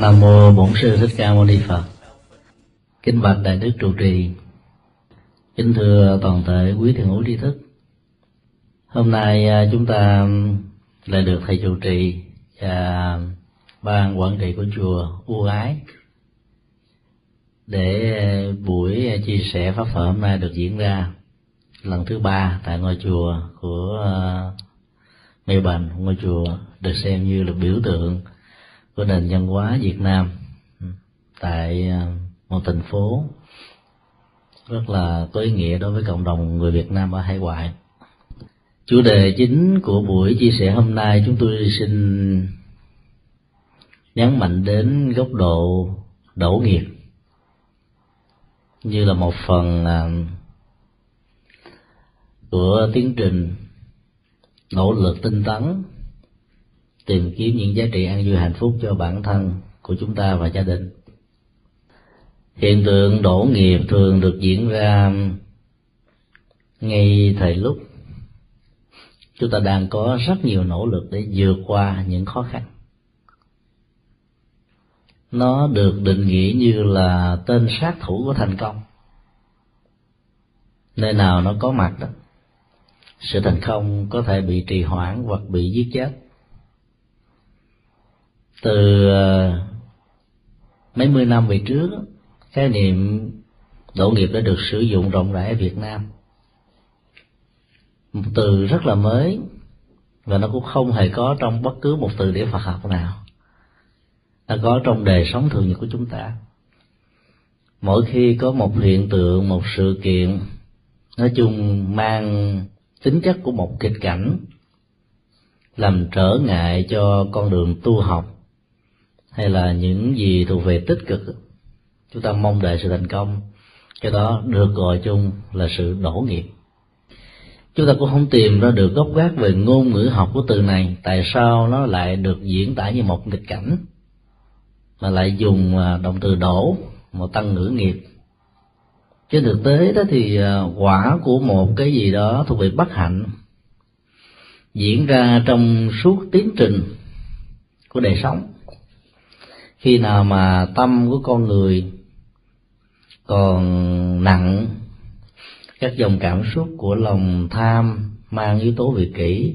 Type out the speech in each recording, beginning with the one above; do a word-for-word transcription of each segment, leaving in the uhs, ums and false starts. Nam mô Bổn Sư Thích Ca Mâu Ni Phật. Kính bạch Đại Đức trụ trì, kính thưa toàn thể quý thiền hữu tri thức. Hôm nay chúng ta lại được thầy trụ trì và ban quản trị của chùa ưu ái để buổi chia sẻ pháp phẩm hôm nay được diễn ra lần thứ ba tại ngôi chùa của Mê Bành, ngôi chùa được xem như là biểu tượng của nền văn hóa Việt Nam tại một thành phố rất là có ý nghĩa đối với cộng đồng người Việt Nam ở hải ngoại. Chủ đề chính của buổi chia sẻ hôm nay, chúng tôi xin nhấn mạnh đến góc độ đổ nghiệp như là một phần của tiến trình nỗ lực tinh tấn tìm kiếm những giá trị an vui hạnh phúc cho bản thân của chúng ta và gia đình. Hiện tượng đổ nghiệp thường được diễn ra ngay thời lúc chúng ta đang có rất nhiều nỗ lực để vượt qua những khó khăn. Nó được định nghĩa như là tên sát thủ của thành công. Nơi nào nó có mặt đó, sự thành công có thể bị trì hoãn hoặc bị giết chết. Từ mấy mươi năm về trước, khái niệm đổ nghiệp đã được sử dụng rộng rãi ở Việt Nam, một từ rất là mới và nó cũng không hề có trong bất cứ một từ điển Phật học nào. Nó có trong đời sống thường nhật của chúng ta. Mỗi khi có một hiện tượng, một sự kiện nói chung mang tính chất của một kịch cảnh làm trở ngại cho con đường tu học hay là những gì thuộc về tích cực, chúng ta mong đợi sự thành công, cái đó được gọi chung là sự đổ nghiệp. Chúng ta cũng không tìm ra được gốc gác về ngôn ngữ học của từ này, tại sao nó lại được diễn tả như một nghịch cảnh mà lại dùng động từ đổ, một tăng ngữ nghiệp. Trên thực tế đó thì quả của một cái gì đó thuộc về bất hạnh diễn ra trong suốt tiến trình của đời sống. Khi nào mà tâm của con người còn nặng các dòng cảm xúc của lòng tham mang yếu tố vị kỷ,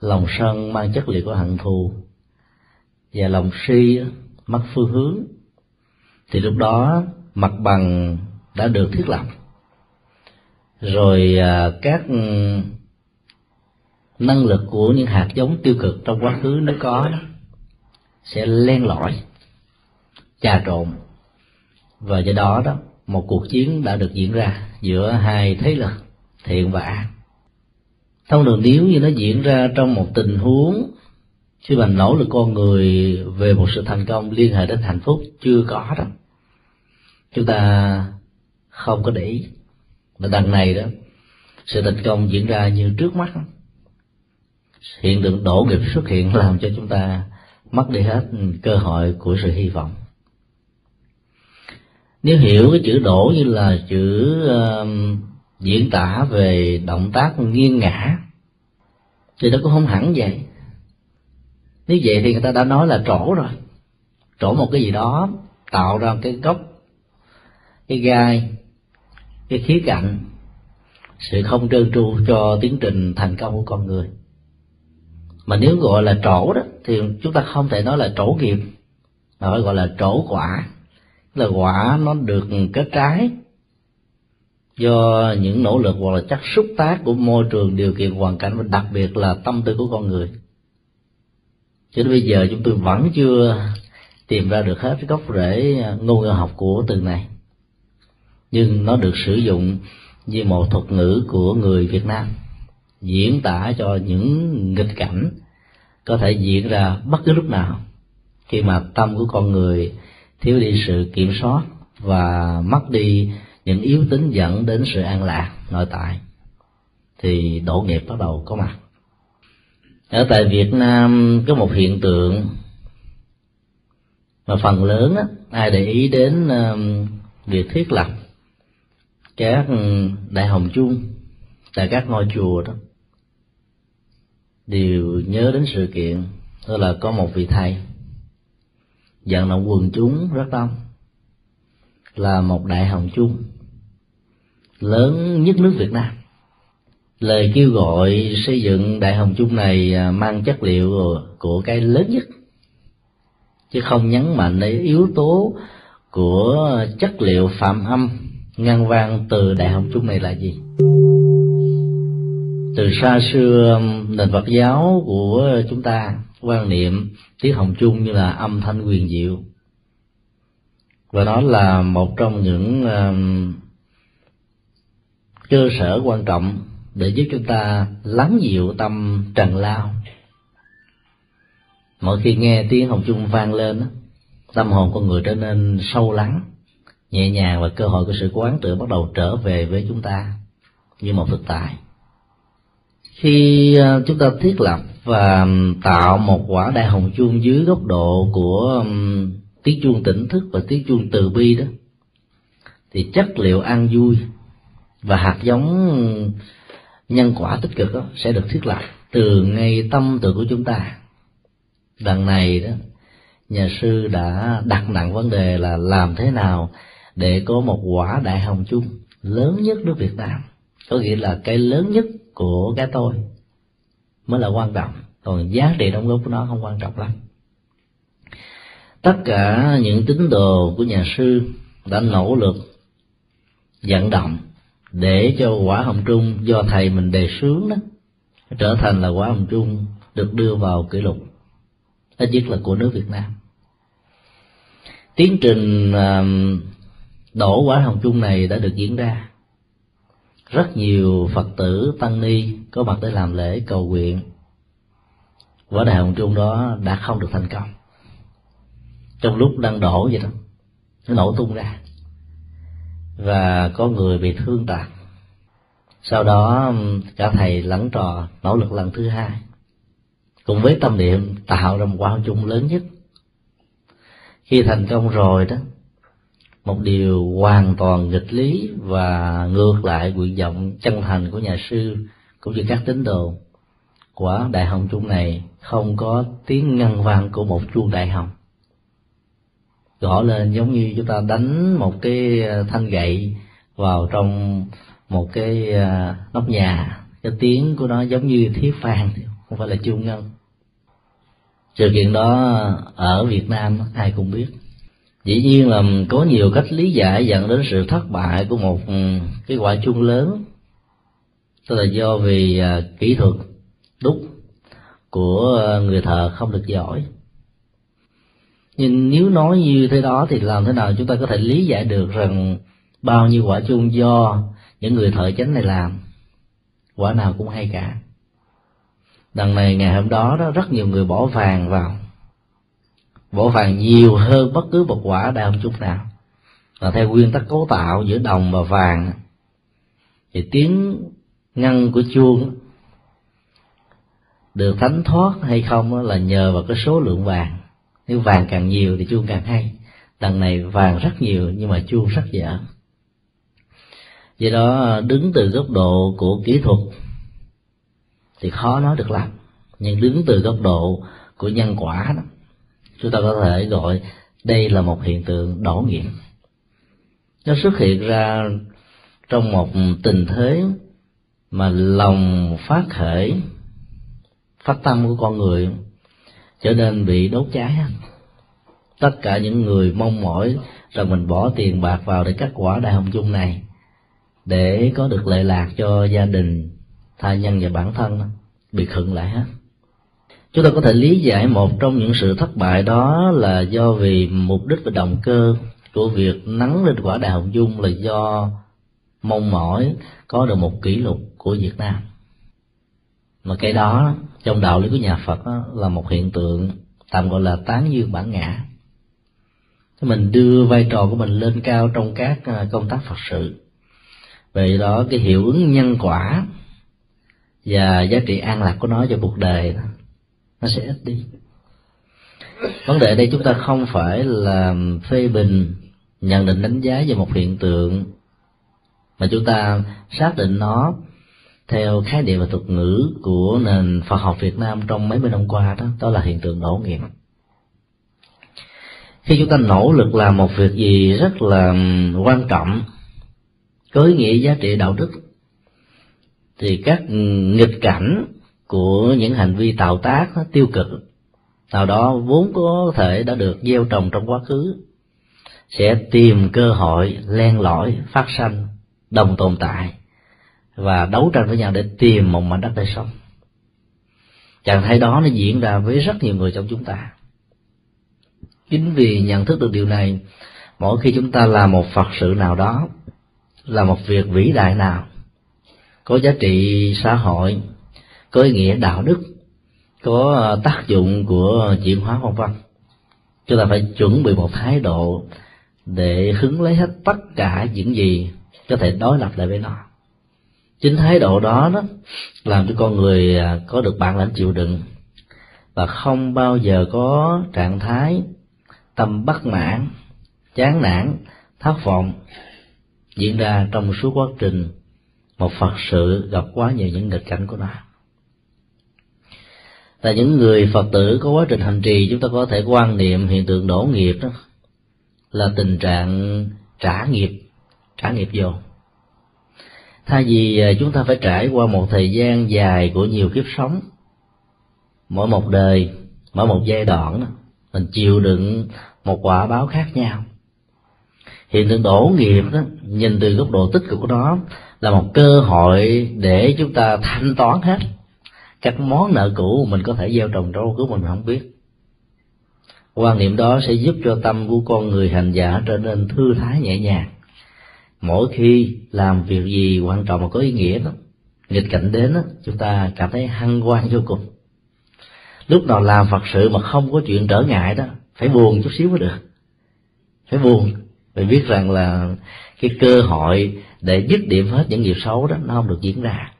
lòng sân mang chất liệu của hận thù và lòng si mất phương hướng, thì lúc đó mặt bằng đã được thiết lập rồi, các năng lực của những hạt giống tiêu cực trong quá khứ nó có sẽ len lỏi, trà trộn, và do đó đó một cuộc chiến đã được diễn ra giữa hai thế lực thiện và ác. Thông thường nếu như nó diễn ra trong một tình huống khi mà nỗ lực con người về một sự thành công liên hệ đến hạnh phúc chưa có đâu, chúng ta không có để ý. Mà đằng này đó, sự thành công diễn ra như trước mắt, hiện tượng đổ nghiệp xuất hiện làm cho chúng ta mất đi hết cơ hội của sự hy vọng. Nếu hiểu cái chữ đổ như là chữ uh, diễn tả về động tác nghiêng ngã thì nó cũng không hẳn vậy. Nếu vậy thì người ta đã nói là trổ rồi, trổ một cái gì đó tạo ra cái gốc, cái gai, cái khía cạnh, sự không trơn tru cho tiến trình thành công của con người. Mà nếu gọi là trổ đó thì chúng ta không thể nói là trổ nghiệp, mà phải gọi là trổ quả, là quả nó được kết trái do những nỗ lực hoặc là chất xúc tác của môi trường, điều kiện, hoàn cảnh và đặc biệt là tâm tư của con người. Cho đến bây giờ chúng tôi vẫn chưa tìm ra được hết gốc rễ ngôn ngữ học của từ này, nhưng nó được sử dụng như một thuật ngữ của người Việt Nam diễn tả cho những nghịch cảnh có thể diễn ra bất cứ lúc nào khi mà tâm của con người thiếu đi sự kiểm soát và mất đi những yếu tính dẫn đến sự an lạc nội tại, thì đổ nghiệp bắt đầu có mặt. Ở tại Việt Nam có một hiện tượng mà phần lớn á, ai để ý đến việc thiết lập các đại hồng chung tại các ngôi chùa đó đều nhớ đến sự kiện, tức là có một vị thầy vận động quần chúng rất đông, là một đại hồng chung lớn nhất nước Việt Nam. Lời kêu gọi xây dựng đại hồng chung này mang chất liệu của cái lớn nhất, chứ không nhấn mạnh đến yếu tố của chất liệu phạm âm ngăn vang từ đại hồng chung này là gì. Từ xa xưa, nền Phật giáo của chúng ta quan niệm tiếng hồng chung như là âm thanh huyền diệu, và đó là một trong những cơ sở quan trọng để giúp chúng ta lắng dịu tâm trần lao. Mỗi khi nghe tiếng hồng chung vang lên, tâm hồn con người trở nên sâu lắng, nhẹ nhàng, và cơ hội của sự quán tưởng bắt đầu trở về với chúng ta như một thực tại. Khi chúng ta thiết lập và tạo một quả đại hồng chuông dưới góc độ của tiếng chuông tỉnh thức và tiếng chuông từ bi đó, thì chất liệu an vui và hạt giống nhân quả tích cực đó sẽ được thiết lập từ ngay tâm tưởng của chúng ta. Đằng này đó, nhà sư đã đặt nặng vấn đề là làm thế nào để có một quả đại hồng chung lớn nhất nước Việt Nam, có nghĩa là cái lớn nhất của cái tôi mới là quan trọng, còn giá trị đóng góp của nó không quan trọng lắm. Tất cả những tín đồ của nhà sư đã nỗ lực vận động để cho quả hồng trung do thầy mình đề xướng đó trở thành là quả hồng trung được đưa vào kỷ lục, ít nhất là của nước Việt Nam. Tiến trình đổ quả hồng trung này đã được diễn ra. Rất nhiều Phật tử tăng ni có mặt để làm lễ cầu nguyện. Quả đại hồng trung đó đã không được thành công. Trong lúc đang đổ vậy đó, nó nổ tung ra và có người bị thương tật. Sau đó cả thầy lẫn trò nỗ lực lần thứ hai, cùng với tâm niệm tạo ra một quả hồng chung lớn nhất. Khi thành công rồi đó, một điều hoàn toàn nghịch lý và ngược lại nguyện vọng chân thành của nhà sư cũng như các tín đồ, quả đại hồng chung này không có tiếng ngân vang của một chuông đại hồng gõ lên, giống như chúng ta đánh một cái thanh gậy vào trong một cái nóc nhà. Cái tiếng của nó giống như thiết phàn, không phải là chuông ngân. Sự kiện đó ở Việt Nam ai cũng biết. Dĩ nhiên là có nhiều cách lý giải dẫn đến sự thất bại của một cái quả chuông lớn, tức là do vì kỹ thuật đúc của người thợ không được giỏi. Nhưng nếu nói như thế đó thì làm thế nào chúng ta có thể lý giải được rằng bao nhiêu quả chuông do những người thợ chánh này làm, quả nào cũng hay cả. Đằng này ngày hôm đó, đó rất nhiều người bỏ vàng vào, bỏ vàng nhiều hơn bất cứ một quả đại hồng chung nào. Và theo nguyên tắc cấu tạo giữa đồng và vàng thì tiếng ngân của chuông được thánh thoát hay không là nhờ vào cái số lượng vàng. Nếu vàng càng nhiều thì chuông càng hay. Đằng này vàng rất nhiều nhưng mà chuông rất dở. Vậy đó, đứng từ góc độ của kỹ thuật thì khó nói được lắm, nhưng đứng từ góc độ của nhân quả đó, chúng ta có thể gọi đây là một hiện tượng đổ nghiệp. Nó xuất hiện ra trong một tình thế mà lòng phát khởi, phát tâm của con người trở nên bị đốt cháy. Tất cả những người mong mỏi rằng mình bỏ tiền bạc vào để cắt quả đại hồng chung này để có được lợi lạc cho gia đình, tha nhân và bản thân bị khựng lại hết. Chúng ta có thể lý giải một trong những sự thất bại đó là do vì mục đích và động cơ của việc nắng lên quả đại hồng chung là do mong mỏi có được một kỷ lục của Việt Nam. Mà cái đó trong đạo lý của nhà Phật là một hiện tượng tạm gọi là tán dương bản ngã. Mình đưa vai trò của mình lên cao trong các công tác Phật sự. Vậy đó, cái hiệu ứng nhân quả và giá trị an lạc của nó cho cuộc đời đó, nó sẽ ít đi. Vấn đề ở đây chúng ta không phải là phê bình, nhận định đánh giá về một hiện tượng, mà chúng ta xác định nó theo khái niệm và thuật ngữ của nền Phật học Việt Nam trong mấy mươi năm qua đó, đó là hiện tượng đổ nghiệp. Khi chúng ta nỗ lực làm một việc gì rất là quan trọng, có ý nghĩa giá trị đạo đức, thì các nghịch cảnh của những hành vi tạo tác tiêu cực nào đó vốn có thể đã được gieo trồng trong quá khứ sẽ tìm cơ hội len lỏi phát sanh, đồng tồn tại và đấu tranh với nhau để tìm một mảnh đất để sống. Trạng thái đó nó diễn ra với rất nhiều người trong chúng ta. Chính vì nhận thức được điều này, mỗi khi chúng ta làm một phật sự nào đó, làm một việc vĩ đại nào có giá trị xã hội, có ý nghĩa đạo đức, có tác dụng của chuyển hóa văn văn, chúng ta phải chuẩn bị một thái độ để hứng lấy hết tất cả những gì có thể đối lập lại với nó. Chính thái độ đó đó làm cho con người có được bản lãnh chịu đựng và không bao giờ có trạng thái tâm bất mãn, chán nản, thất vọng diễn ra trong suốt quá trình một phật sự gặp quá nhiều những nghịch cảnh của nó. Tại những người Phật tử có quá trình hành trì, chúng ta có thể quan niệm hiện tượng đổ nghiệp đó là tình trạng trả nghiệp, trả nghiệp vô. Thay vì chúng ta phải trải qua một thời gian dài của nhiều kiếp sống, mỗi một đời, mỗi một giai đoạn, mình chịu đựng một quả báo khác nhau. Hiện tượng đổ nghiệp đó, nhìn từ góc độ tích cực của nó là một cơ hội để chúng ta thanh toán hết các món nợ cũ mình có thể gieo trồng trong cứu mình không biết. Quan niệm đó sẽ giúp cho tâm của con người hành giả trở nên thư thái nhẹ nhàng. Mỗi khi làm việc gì quan trọng mà có ý nghĩa đó, nghịch cảnh đến đó, chúng ta cảm thấy hân hoan vô cùng. Lúc nào làm Phật sự mà không có chuyện trở ngại đó, phải buồn chút xíu mới được. Phải buồn, phải biết rằng là cái cơ hội để dứt điểm hết những nghiệp xấu đó nó không được diễn ra.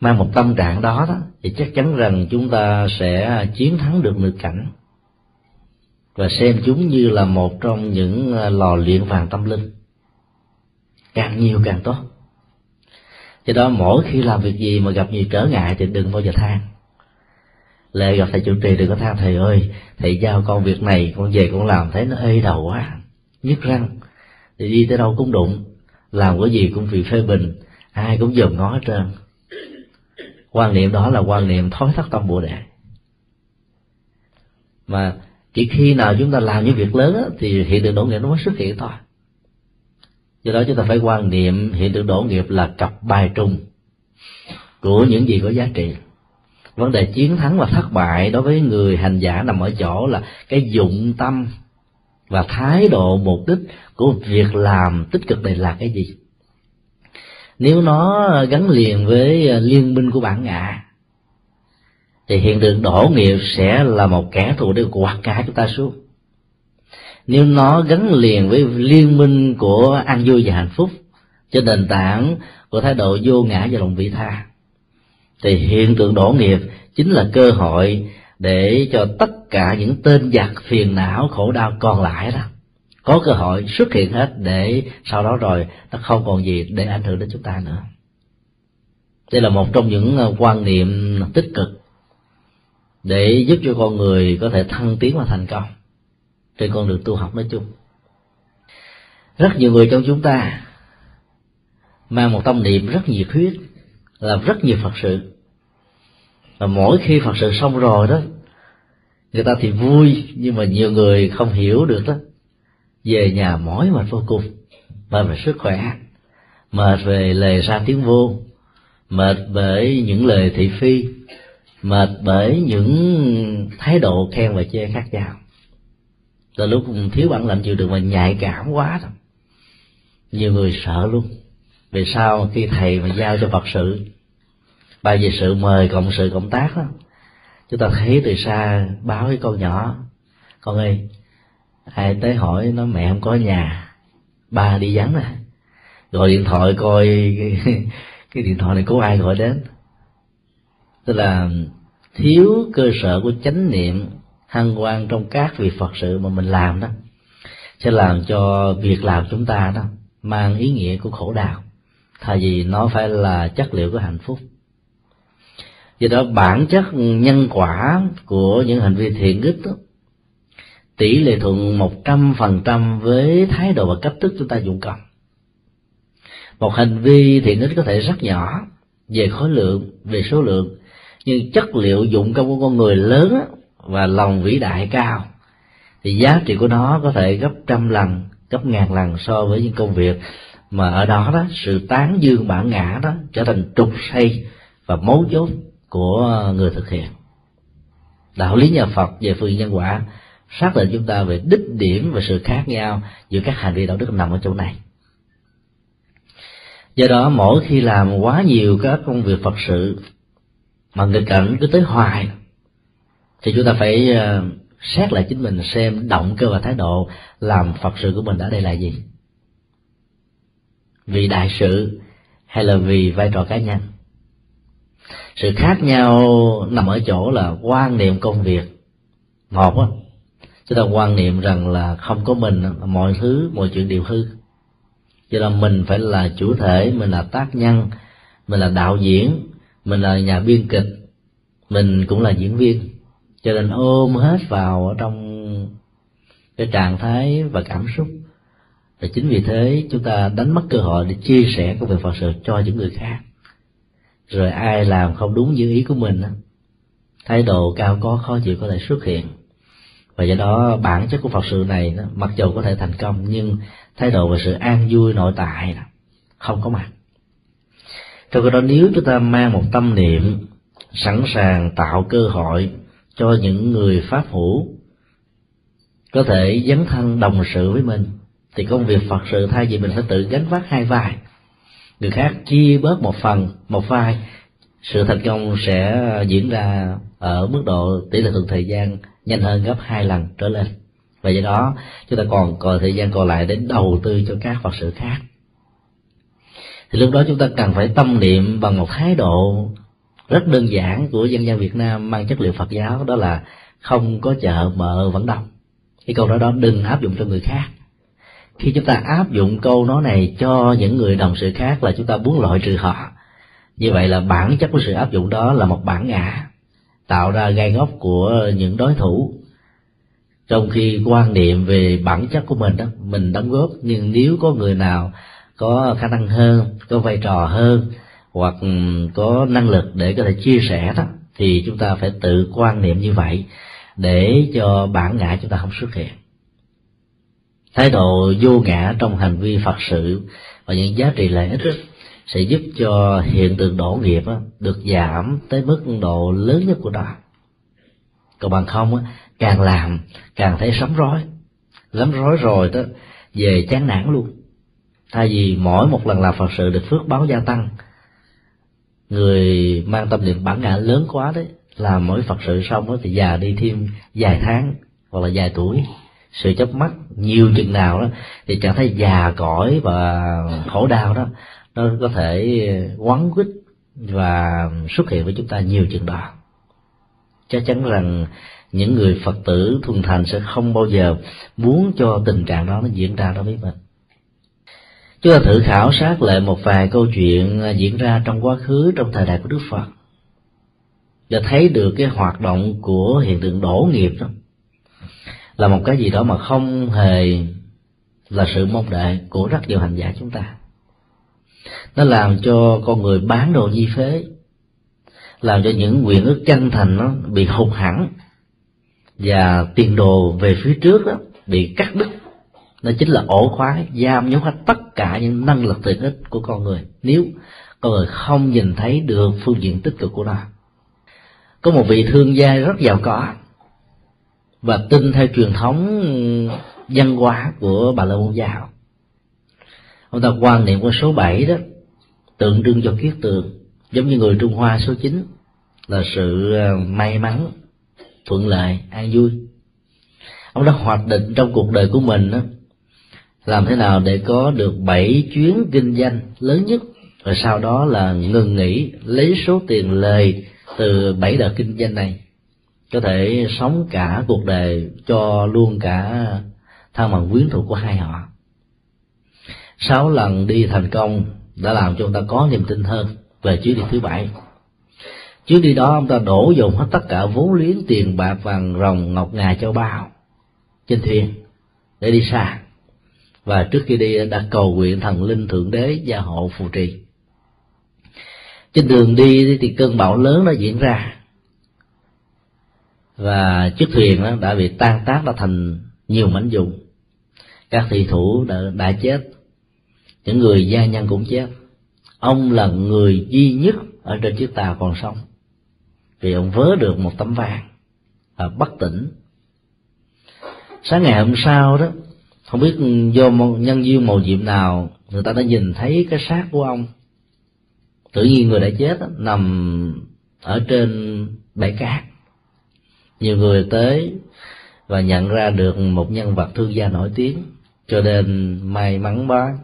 Mang một tâm trạng đó, đó thì chắc chắn rằng chúng ta sẽ chiến thắng được nghịch cảnh và xem chúng như là một trong những lò luyện vàng tâm linh, càng nhiều càng tốt. Do đó mỗi khi làm việc gì mà gặp nhiều trở ngại thì đừng bao giờ than. Lệ gặp thầy chủ trì đừng có than: thầy ơi, thầy giao con việc này, con về con làm thấy nó ê đầu quá, nhức răng, thì đi tới đâu cũng đụng, làm cái gì cũng bị phê bình, ai cũng dòm ngó hết trơn. Quan niệm đó là quan niệm thói thất tâm bồ đề. Mà chỉ khi nào chúng ta làm những việc lớn đó, thì hiện tượng đổ nghiệp nó mới xuất hiện thôi. Do đó chúng ta phải quan niệm hiện tượng đổ nghiệp là cặp bài trùng của những gì có giá trị. Vấn đề chiến thắng và thất bại đối với người hành giả nằm ở chỗ là cái dụng tâm và thái độ mục đích của việc làm tích cực này là cái gì. Nếu nó gắn liền với liên minh của bản ngã thì hiện tượng đổ nghiệp sẽ là một kẻ thù để quạt ngã chúng ta xuống. Nếu nó gắn liền với liên minh của an vui và hạnh phúc trên nền tảng của thái độ vô ngã và lòng vị tha thì hiện tượng đổ nghiệp chính là cơ hội để cho tất cả những tên giặc phiền não khổ đau còn lại đó có cơ hội xuất hiện hết, để sau đó rồi nó không còn gì để ảnh hưởng đến chúng ta nữa. Đây là một trong những quan niệm tích cực để giúp cho con người có thể thăng tiến và thành công trên con đường tu học nói chung. Rất nhiều người trong chúng ta mang một tâm niệm rất nhiệt huyết, làm rất nhiều Phật sự, và mỗi khi Phật sự xong rồi đó, người ta thì vui, nhưng mà nhiều người không hiểu được đó, về nhà mỏi mệt vô cùng, mệt về sức khỏe, mệt về lời ra tiếng vô, mệt bởi những lời thị phi, mệt bởi những thái độ khen và chê khác nhau. Từ lúc thiếu bản lãnh chịu đựng mà nhạy cảm quá đó, nhiều người sợ luôn. Vì sao khi thầy mà giao cho Phật sự, bài về sự mời cộng sự cộng tác đó, chúng ta thấy từ xa báo với con nhỏ: con ơi, ai tới hỏi nó mẹ không có nhà, ba đi vắng à, gọi điện thoại coi cái, cái điện thoại này có ai gọi đến. Tức là thiếu cơ sở của chánh niệm hăng hoan trong các việc Phật sự mà mình làm đó sẽ làm cho việc làm chúng ta đó mang ý nghĩa của khổ đau, thay vì nó phải là chất liệu của hạnh phúc. Do đó bản chất nhân quả của những hành vi thiện ích đó tỷ lệ thuận một trăm phần trăm với thái độ và cách thức chúng ta dụng công. Một hành vi thì nó có thể rất nhỏ về khối lượng, về số lượng, nhưng chất liệu dụng công của con người lớn và lòng vĩ đại cao thì giá trị của nó có thể gấp trăm lần, gấp ngàn lần so với những công việc mà ở đó đó sự tán dương bản ngã đó trở thành trục xây và mấu chốt của người thực hiện. Đạo lý nhà Phật về phương nhân quả xác định chúng ta về đích điểm và sự khác nhau giữa các hành vi đạo đức nằm ở chỗ này. Do đó mỗi khi làm quá nhiều các công việc Phật sự mà nghịch cảnh cứ tới hoài thì chúng ta phải xét lại chính mình xem động cơ và thái độ làm Phật sự của mình ở đây là gì, vì đại sự hay là vì vai trò cá nhân. Sự khác nhau nằm ở chỗ là quan niệm công việc. Một á, chúng ta quan niệm rằng là không có mình, mọi thứ, mọi chuyện đều hư, cho nên mình phải là chủ thể, mình là tác nhân, mình là đạo diễn, mình là nhà biên kịch, mình cũng là diễn viên, cho nên ôm hết vào trong cái trạng thái và cảm xúc. Và chính vì thế chúng ta đánh mất cơ hội để chia sẻ công việc Phật sự cho những người khác. Rồi ai làm không đúng như ý của mình, thái độ cao có khó chịu có thể xuất hiện. Và do đó bản chất của Phật sự này mặc dù có thể thành công nhưng thái độ và sự an vui nội tại không có mặt. Trong khi đó nếu chúng ta mang một tâm niệm sẵn sàng tạo cơ hội cho những người pháp hữu có thể dấn thân đồng sự với mình, thì công việc Phật sự thay vì mình phải tự gánh vác hai vai, người khác chia bớt một phần, một vai, sự thành công sẽ diễn ra ở mức độ tỷ lệ thuận thời gian nhanh hơn gấp hai lần trở lên. Và do đó chúng ta còn còn thời gian còn lại để đầu tư cho các Phật sự khác. Thì lúc đó chúng ta cần phải tâm niệm bằng một thái độ rất đơn giản của dân gian Việt Nam mang chất liệu Phật giáo, đó là không có chợ mợ vẫn đông. Cái câu nói đó đừng áp dụng cho người khác. Khi chúng ta áp dụng câu nói này cho những người đồng sự khác là chúng ta muốn loại trừ họ. Như vậy là bản chất của sự áp dụng đó là một bản ngã, tạo ra gai góc của những đối thủ. Trong khi quan niệm về bản chất của mình đó, mình đóng góp, nhưng nếu có người nào có khả năng hơn, có vai trò hơn, hoặc có năng lực để có thể chia sẻ đó, thì chúng ta phải tự quan niệm như vậy để cho bản ngã chúng ta không xuất hiện. Thái độ vô ngã trong hành vi Phật sự và những giá trị lợi ích sẽ giúp cho hiện tượng đổ nghiệp được giảm tới mức độ lớn nhất của nó. Còn bằng không, càng làm càng thấy sóng rối, lắm rối rồi đó về chán nản luôn. Thay vì mỗi một lần làm Phật sự được phước báo gia tăng, người mang tâm niệm bản ngã lớn quá đấy, làm mỗi Phật sự xong đó thì già đi thêm vài tháng hoặc là vài tuổi. Sự chớp mắt nhiều chừng nào đó thì trạng thái già cỗi và khổ đau đó nó có thể quấn quýt và xuất hiện với chúng ta nhiều chừng đó. Chắc chắn rằng những người Phật tử thuần thành sẽ không bao giờ muốn cho tình trạng đó nó diễn ra đối với mình. Chúng ta thử khảo sát lại một vài câu chuyện diễn ra trong quá khứ trong thời đại của Đức Phật để thấy được cái hoạt động của hiện tượng đổ nghiệp đó là một cái gì đó mà không hề là sự mong đợi của rất nhiều hành giả chúng ta. Nó làm cho con người bán đồ nhi phế, làm cho những nguyện ước chân thành nó bị hụt hẳn, và tiền đồ về phía trước đó bị cắt đứt. Nó chính là ổ khóa giam nhốt hết tất cả những năng lực tiện ích của con người nếu con người không nhìn thấy được phương diện tích cực của nó. Có một vị thương gia rất giàu có, và tin theo truyền thống văn hóa của Bà La Môn giáo, ông ta quan niệm của số bảy đó tượng trưng cho kiết tường, giống như người Trung Hoa số chín là sự may mắn, thuận lợi, an vui. Ông đã hoạch định trong cuộc đời của mình đó, làm thế nào để có được bảy chuyến kinh doanh lớn nhất, rồi sau đó là ngừng nghỉ, lấy số tiền lời từ bảy đợt kinh doanh này có thể sống cả cuộc đời cho luôn cả thân bằng quyến thuộc của hai họ. Sáu lần đi thành công đã làm cho ông ta có niềm tin hơn về chuyến đi thứ bảy. Chuyến đi đó ông ta đổ dồn hết tất cả vốn liếng tiền bạc vàng ròng ngọc ngà châu báu trên thuyền để đi xa, và trước khi đi đã cầu nguyện thần linh thượng đế gia hộ phù trì. Trên đường đi thì cơn bão lớn nó diễn ra và chiếc thuyền đó đã bị tan tác ra thành nhiều mảnh vụn. Các thủy thủ đã, đã chết, những người gia nhân cũng chết. Ông là người duy nhất ở trên chiếc tàu còn sống, vì ông vớ được một tấm vàng và bất tỉnh. Sáng ngày hôm sau đó, không biết do nhân duyên mầu nhiệm nào, người ta đã nhìn thấy cái xác của ông. Tự nhiên người đã chết đó, nằm ở trên bãi cát. Nhiều người tới và nhận ra được một nhân vật thương gia nổi tiếng, cho nên may mắn quá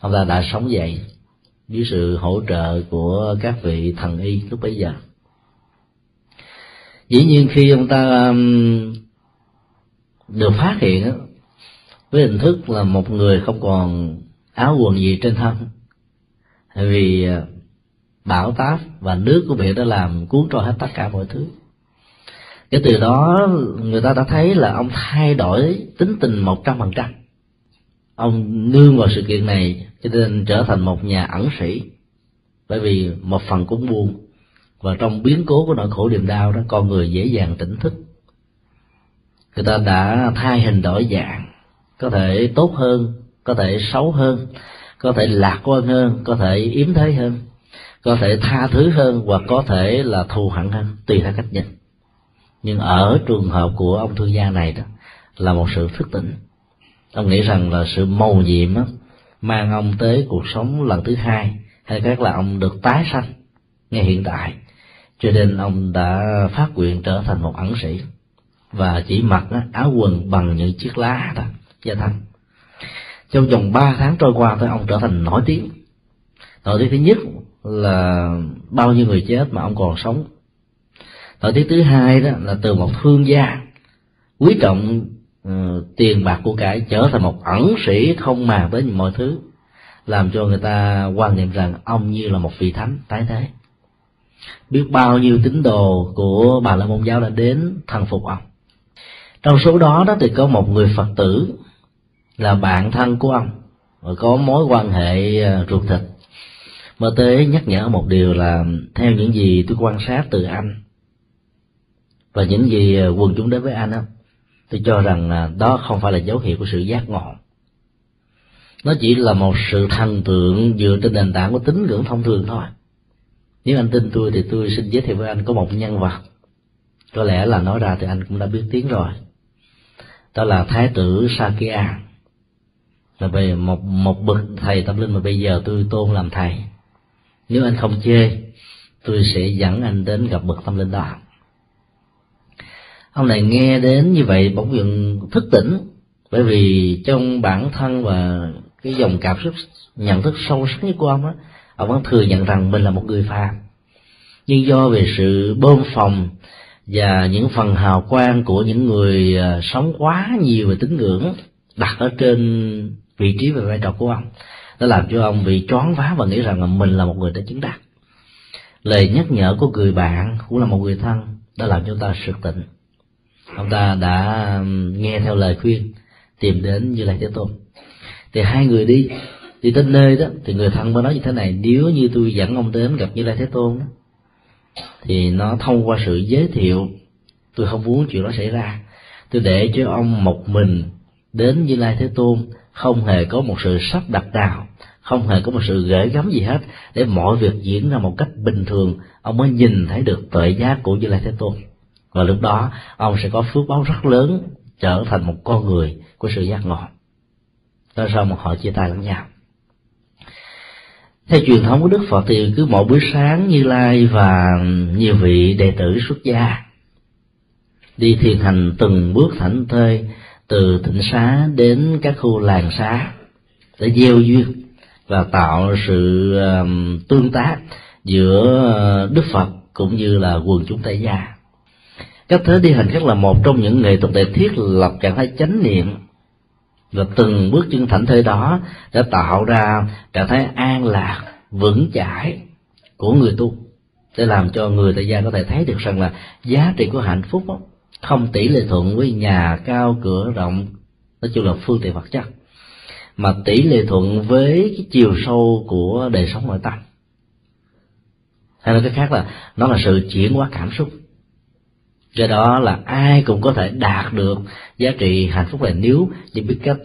ông ta đã sống dậy dưới sự hỗ trợ của các vị thần y lúc bấy giờ. Dĩ nhiên khi ông ta được phát hiện với hình thức là một người không còn áo quần gì trên thân, vì bão táp và nước của biển đã làm cuốn trôi hết tất cả mọi thứ. Kể từ đó người ta đã thấy là ông thay đổi tính tình một trăm phần trăm. Ông nương vào sự kiện này cho nên trở thành một nhà ẩn sĩ, bởi vì một phần cũng buồn, và trong biến cố của nỗi khổ niềm đau đó, con người dễ dàng tỉnh thức. Người ta đã thay hình đổi dạng, có thể tốt hơn, có thể xấu hơn, có thể lạc quan hơn, có thể yếm thế hơn, có thể tha thứ hơn, hoặc có thể là thù hận hơn, tùy theo cách nhìn. Nhưng ở trường hợp của ông thương gia này đó là một sự thức tỉnh. Ông nghĩ rằng là sự mầu nhiệm đó, mang ông tới cuộc sống lần thứ hai, hay khác là ông được tái sanh ngay hiện tại, cho nên ông đã phát nguyện trở thành một ẩn sĩ và chỉ mặc áo quần bằng những chiếc lá đó gia thân. Trong vòng ba tháng trôi qua thôi, ông trở thành nổi tiếng. Nổi tiếng thứ nhất là bao nhiêu người chết mà ông còn sống. Nổi tiếng thứ hai đó là từ một thương gia quý trọng uh, tiền bạc của cải trở thành một ẩn sĩ không màng tới mọi thứ, làm cho người ta quan niệm rằng ông như là một vị thánh tái thế. Biết bao nhiêu tín đồ của Bà La Môn giáo đã đến thần phục ông. Trong số đó đó thì có một người Phật tử là bạn thân của ông, có mối quan hệ ruột thịt, mà tới nhắc nhở một điều là theo những gì tôi quan sát từ anh và những gì quần chúng đến với anh đó, tôi cho rằng đó không phải là dấu hiệu của sự giác ngộ. Nó chỉ là một sự thần tượng dựa trên nền tảng của tín ngưỡng thông thường thôi. Nếu anh tin tôi thì tôi xin giới thiệu với anh có một nhân vật, có lẽ là nói ra thì anh cũng đã biết tiếng rồi, đó là Thái tử Sakya, là về một một bậc thầy tâm linh mà bây giờ tôi tôn làm thầy. Nếu anh không chê, tôi sẽ dẫn anh đến gặp bậc tâm linh đó. Ông này nghe đến như vậy bỗng dưng thức tỉnh, bởi vì trong bản thân và cái dòng cảm xúc nhận thức sâu sắc nhất của ông á, ông vẫn thừa nhận rằng mình là một người phàm, nhưng do về sự bơm phồng và những phần hào quang của những người sống quá nhiều về tín ngưỡng đặt ở trên vị trí và vai trò của ông, đã làm cho ông bị choáng váng và nghĩ rằng là mình là một người đã chứng đạt. Lời nhắc nhở của người bạn cũng là một người thân đã làm cho ta sực tỉnh. Ông ta đã nghe theo lời khuyên, tìm đến Như Lai Thế Tôn. Thì hai người đi đi tới nơi đó thì người thân mới nói như thế này: nếu như tôi dẫn ông đến gặp Như Lai Thế Tôn đó, thì nó thông qua sự giới thiệu, tôi không muốn chuyện đó xảy ra. Tôi để cho ông một mình đến Như Lai Thế Tôn, không hề có một sự sắp đặt nào, không hề có một sự gửi gắm gì hết, để mọi việc diễn ra một cách bình thường. Ông mới nhìn thấy được tuệ giác của Như Lai Thế Tôn, và lúc đó ông sẽ có phước báo rất lớn, trở thành một con người của sự giác ngộ. Đó sau mà họ chia tay lẫn nhau. Theo truyền thống của Đức Phật thì cứ mỗi buổi sáng, Như Lai và nhiều vị đệ tử xuất gia đi thiền hành từng bước thảnh thơi từ tịnh xá đến các khu làng xá để gieo duyên và tạo sự tương tác giữa Đức Phật cũng như là quần chúng tại gia. Cách thế đi hành khác là một trong những nghệ thuật để thiết lập trạng thái chánh niệm, và từng bước chân thảnh thơi đó đã tạo ra trạng thái an lạc vững chãi của người tu, để làm cho người tại gia có thể thấy được rằng là giá trị của hạnh phúc không tỷ lệ thuận với nhà cao cửa rộng, nói chung là phương tiện vật chất, mà tỷ lệ thuận với cái chiều sâu của đời sống nội tâm. Hay nói cái khác là nó là sự chuyển hóa cảm xúc. Do đó là ai cũng có thể đạt được giá trị hạnh phúc này nếu chỉ biết cách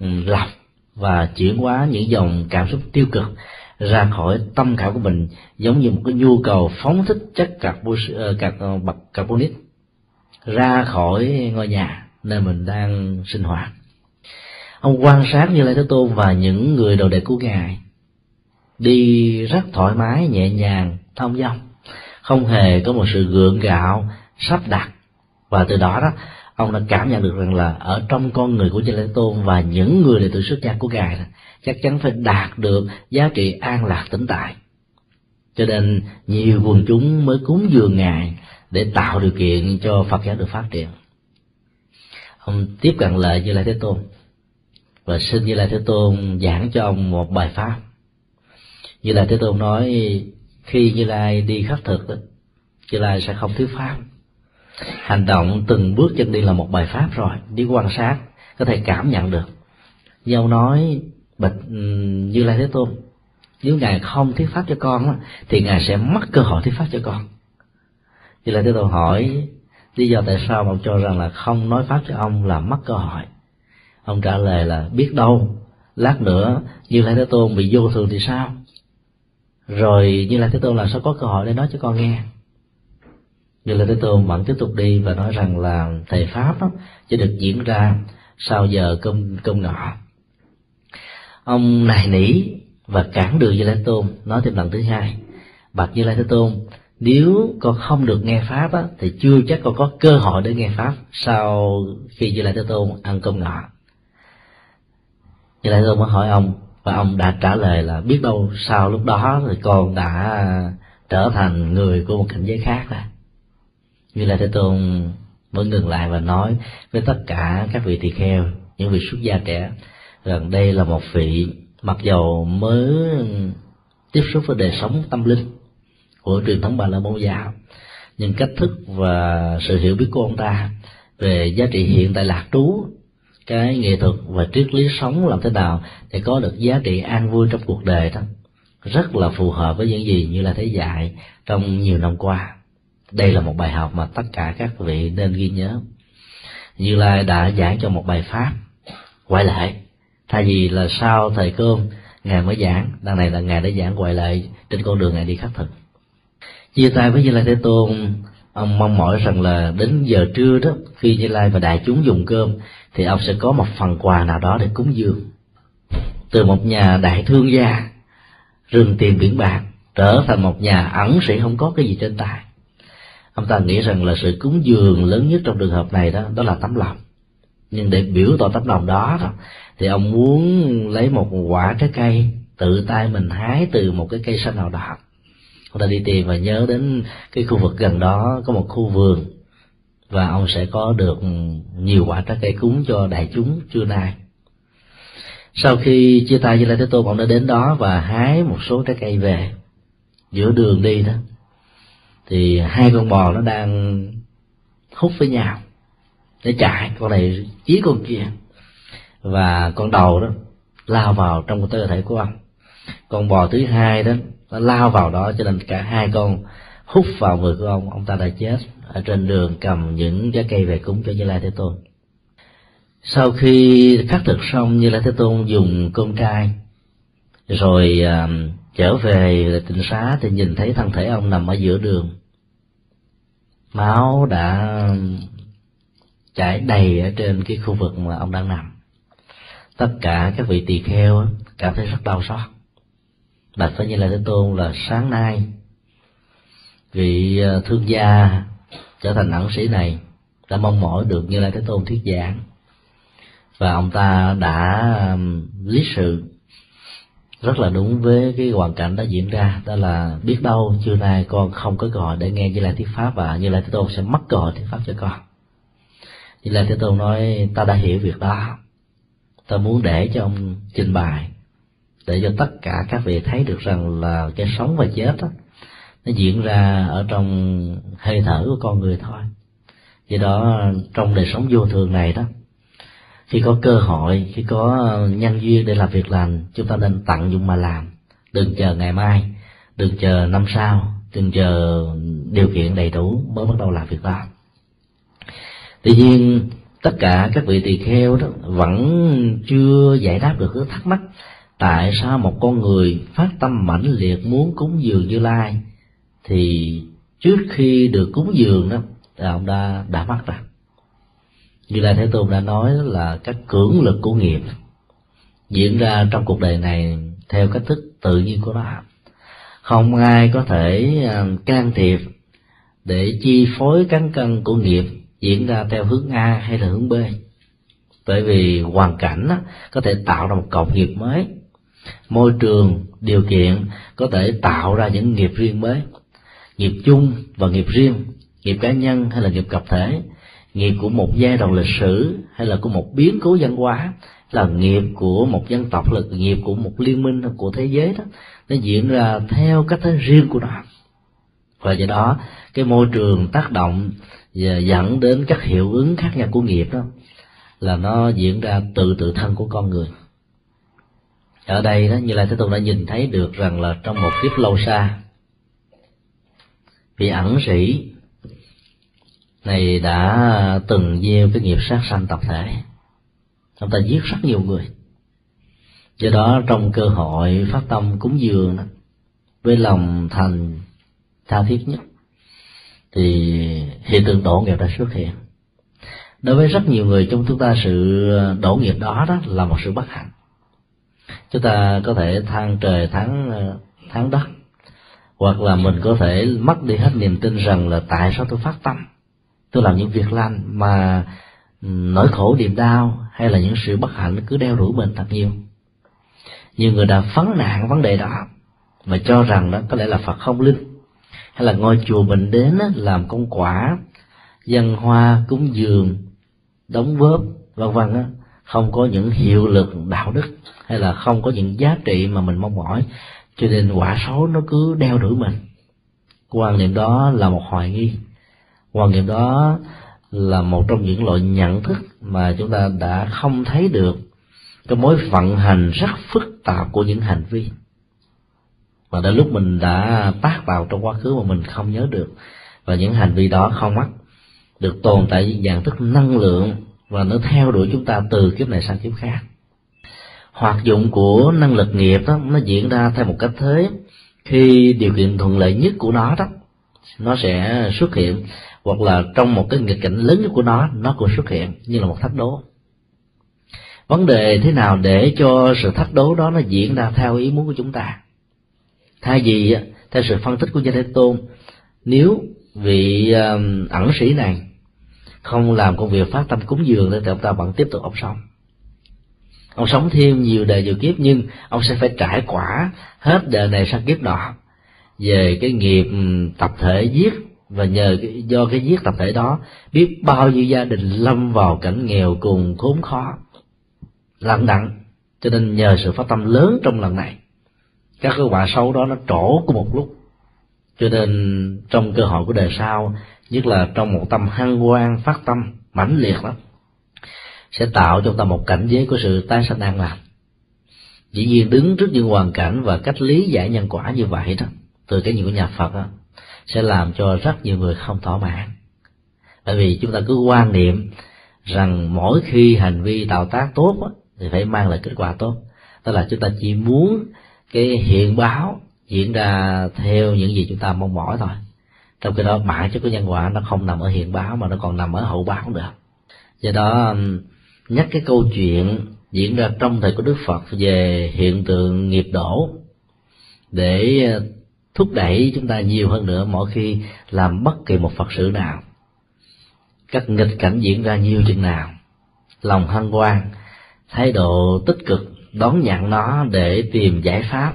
lọc và chuyển hóa những dòng cảm xúc tiêu cực ra khỏi tâm khảo của mình, giống như một cái nhu cầu phóng thích chất carbonic ra khỏi ngôi nhà nơi mình đang sinh hoạt. Ông quan sát Như Lai Thế Tôn và những người đồ đệ của ngài đi rất thoải mái, nhẹ nhàng, thông dong, không hề có một sự gượng gạo, sắp đặt, và từ đó đó ông đã cảm nhận được rằng là ở trong con người của Như Lai Thế Tôn và những người đệ tử xuất gia của ngài chắc chắn phải đạt được giá trị an lạc tĩnh tại. Cho nên nhiều quần chúng mới cúng dường ngài để tạo điều kiện cho Phật giáo được phát triển. Ông tiếp cận lại Như Lai Thế Tôn và xin Như Lai Thế Tôn giảng cho ông một bài pháp. Như Lai Thế Tôn nói khi Như Lai đi khất thực, Như Lai sẽ không thiếu pháp. Hành động từng bước chân đi là một bài pháp rồi, đi quan sát có thể cảm nhận được. Như ông nói bạch Như Lai Thế Tôn, nếu ngài không thuyết pháp cho con thì ngài sẽ mất cơ hội thuyết pháp cho con. Như Lai Thế Tôn hỏi lý do tại sao mà ông cho rằng là không nói pháp cho ông là mất cơ hội. Ông trả lời là biết đâu lát nữa Như Lai Thế Tôn bị vô thường thì sao, rồi Như Lai Thế Tôn là sao có cơ hội để nói cho con nghe. Như Lai Thế Tôn vẫn tiếp tục đi và nói rằng là thầy pháp đó, chỉ được diễn ra sau giờ cơm cơm ngọ. Ông nài nỉ và cản đường Như Lai Thế Tôn, nói thêm lần thứ hai: bạch Như Lai Thế Tôn, nếu con không được nghe pháp đó, thì chưa chắc con có cơ hội để nghe pháp sau khi Như Lai Thế Tôn ăn cơm ngọ. Như Lai Thế Tôn mới hỏi ông và ông đã trả lời là biết đâu sau lúc đó thì con đã trở thành người của một cảnh giới khác rồi. Như Lai Thế Tôn mới ngừng lại và nói với tất cả các vị tỳ kheo, những vị xuất gia trẻ, rằng đây là một vị mặc dầu mới tiếp xúc với đời sống tâm linh của truyền thống Bà La Môn giáo, nhưng cách thức và sự hiểu biết của ông ta về giá trị hiện tại lạc trú, cái nghệ thuật và triết lý sống làm thế nào để có được giá trị an vui trong cuộc đời đó rất là phù hợp với những gì Như Lai Thế dạy trong nhiều năm qua. Đây là một bài học mà tất cả các vị nên ghi nhớ. Như Lai đã giảng cho một bài pháp ngoại lệ, thay vì là sau thời cơm ngài mới giảng, đằng này là ngài đã giảng ngoại lệ trên con đường ngài đi khất thực. Chia tay với Như Lai Thế Tôn, ông mong mỏi rằng là đến giờ trưa đó, khi Như Lai và đại chúng dùng cơm thì ông sẽ có một phần quà nào đó để cúng dường. Từ một nhà đại thương gia rừng tiền biển bạc trở thành một nhà ẩn sĩ không có cái gì trên tay. Ông ta nghĩ rằng là sự cúng dường lớn nhất trong trường hợp này đó đó là tấm lòng, nhưng để biểu tỏ tấm lòng đó, đó thì ông muốn lấy một quả trái cây tự tay mình hái từ một cái cây xanh nào đó. Ông ta đi tìm và nhớ đến cái khu vực gần đó có một khu vườn, và ông sẽ có được nhiều quả trái cây cúng cho đại chúng trưa nay. Sau khi chia tay Như Lai Thế Tôn, ông đã đến đó và hái một số trái cây về. Giữa đường đi đó thì hai con bò nó đang hút với nhau để chạy, con này chí con kia, và con đầu đó lao vào trong cơ thể của ông. Con bò thứ hai đó nó lao vào đó, cho nên cả hai con hút vào người của ông. Ông ta đã chết ở trên đường cầm những trái cây về cúng cho Như Lai Thế Tôn. Sau khi khắc thực xong, Như Lai Thế Tôn dùng cơm chay rồi uh, trở về tịnh xá thì nhìn thấy thân thể ông nằm ở giữa đường, máu đã chảy đầy ở trên cái khu vực mà ông đang nằm. Tất cả các vị tỳ kheo cảm thấy rất đau xót, bạch với Như Lai Thế Tôn là sáng nay vị thương gia trở thành ẩn sĩ này đã mong mỏi được Như Lai Thế Tôn thuyết giảng, và ông ta đã lý sự rất là đúng với cái hoàn cảnh đã diễn ra. Đó là biết đâu trưa nay con không có cơ hội để nghe Như Lai thuyết pháp, và Như Lai Thế Tôn sẽ mất cơ hội thuyết pháp cho con. Như Lai Thế Tôn nói ta đã hiểu việc đó, ta muốn để cho ông trình bày để cho tất cả các vị thấy được rằng là cái sống và chết đó, nó diễn ra ở trong hơi thở của con người thôi, Do đó trong đời sống vô thường này đó, khi có cơ hội, khi có nhân duyên để làm việc lành, chúng ta nên tận dụng mà làm, đừng chờ ngày mai, đừng chờ năm sau, đừng chờ điều kiện đầy đủ mới bắt đầu làm việc đó. Tuy nhiên tất cả các vị tỳ kheo đó vẫn chưa giải đáp được cái thắc mắc tại sao một con người phát tâm mãnh liệt muốn cúng dường Như Lai thì trước khi được cúng dường đó, ông đã đã mất rồi. Như Lai Thế Tôn đã nói là các cưỡng lực của nghiệp diễn ra trong cuộc đời này theo cách thức tự nhiên của nó, không ai có thể can thiệp để chi phối cán cân của nghiệp diễn ra theo hướng A hay là hướng B, bởi vì hoàn cảnh có thể tạo ra một cộng nghiệp mới, môi trường điều kiện có thể tạo ra những nghiệp riêng mới, nghiệp chung và nghiệp riêng, nghiệp cá nhân hay là nghiệp tập thể, nghiệp của một giai đoạn lịch sử hay là của một biến cố văn hóa, là nghiệp của một dân tộc, là nghiệp của một liên minh của thế giới đó, nó diễn ra theo cách thế riêng của nó. Và do đó cái môi trường tác động và dẫn đến các hiệu ứng khác nhau của nghiệp đó là nó diễn ra từ tự thân của con người. Ở đây đó, Như Lai Thế Tôn đã nhìn thấy được rằng là trong một kiếp lâu xa, vị ẩn sĩ này đã từng gieo cái nghiệp sát sanh tập thể, ông ta giết rất nhiều người. Do đó trong cơ hội phát tâm cúng dường đó, với lòng thành tha thiết nhất, thì hiện tượng đổ nghiệp đã xuất hiện. Đối với rất nhiều người trong chúng ta, sự đổ nghiệp đó đó là một sự bất hạnh. Chúng ta có thể than trời tháng tháng đất, hoặc là mình có thể mất đi hết niềm tin rằng là tại sao tôi phát tâm, tôi làm những việc lành mà nỗi khổ niềm đau hay là những sự bất hạnh cứ đeo đuổi mình thật nhiều. Nhiều người đã phấn nạn vấn đề đó mà cho rằng đó có lẽ là Phật không linh, hay là ngôi chùa mình đến làm công quả dân hoa cúng dường đóng góp vân vân, không có những hiệu lực đạo đức hay là không có những giá trị mà mình mong mỏi, cho nên quả xấu nó cứ đeo đuổi mình. Quan niệm đó là một hoài nghi, quan niệm đó là một trong những loại nhận thức mà chúng ta đã không thấy được cái mối vận hành rất phức tạp của những hành vi mà đến lúc mình đã tác vào trong quá khứ mà mình không nhớ được, và những hành vi đó không mất được tồn tại dạng thức năng lượng và nó theo đuổi chúng ta từ kiếp này sang kiếp khác. Hoạt dụng của năng lực nghiệp đó nó diễn ra theo một cách thế, khi điều kiện thuận lợi nhất của nó đó nó sẽ xuất hiện, hoặc là trong một cái nghịch cảnh lớn nhất của nó nó cũng xuất hiện, như là một thách đố. Vấn đề thế nào để cho sự thách đố đó nó diễn ra theo ý muốn của chúng ta? Thay vì theo sự phân tích của Như Lai Thế Tôn, nếu vị ẩn sĩ này không làm công việc phát tâm cúng dường thì ông ta vẫn tiếp tục ông sống, ông sống thêm nhiều đời nhiều kiếp, nhưng ông sẽ phải trải quả hết đời này sang kiếp nọ về cái nghiệp tập thể giết, và nhờ do cái giết tập thể đó biết bao nhiêu gia đình lâm vào cảnh nghèo cùng khốn khó lặng đặng. Cho nên nhờ sự phát tâm lớn trong lần này, các cái quả xấu đó nó trổ của một lúc, cho nên trong cơ hội của đời sau, nhất là trong một tâm hân hoan phát tâm mãnh liệt lắm, sẽ tạo cho ta một cảnh giới của sự tái sanh an lạc. Dĩ nhiên đứng trước những hoàn cảnh và cách lý giải nhân quả như vậy đó, từ cái nhìn của nhà Phật đó, sẽ làm cho rất nhiều người không thỏa mãn, bởi vì chúng ta cứ quan niệm rằng mỗi khi hành vi tạo tác tốt đó, thì phải mang lại kết quả tốt, tức là chúng ta chỉ muốn cái hiện báo diễn ra theo những gì chúng ta mong mỏi thôi. Trong khi đó bản chất của nhân quả nó không nằm ở hiện báo mà nó còn nằm ở hậu báo cũng được. Do đó nhắc cái câu chuyện diễn ra trong thời của Đức Phật về hiện tượng nghiệp đổ để thúc đẩy chúng ta nhiều hơn nữa mỗi khi làm bất kỳ một Phật sự nào. Các nghịch cảnh diễn ra nhiều chừng nào, lòng hân hoan, thái độ tích cực đón nhận nó để tìm giải pháp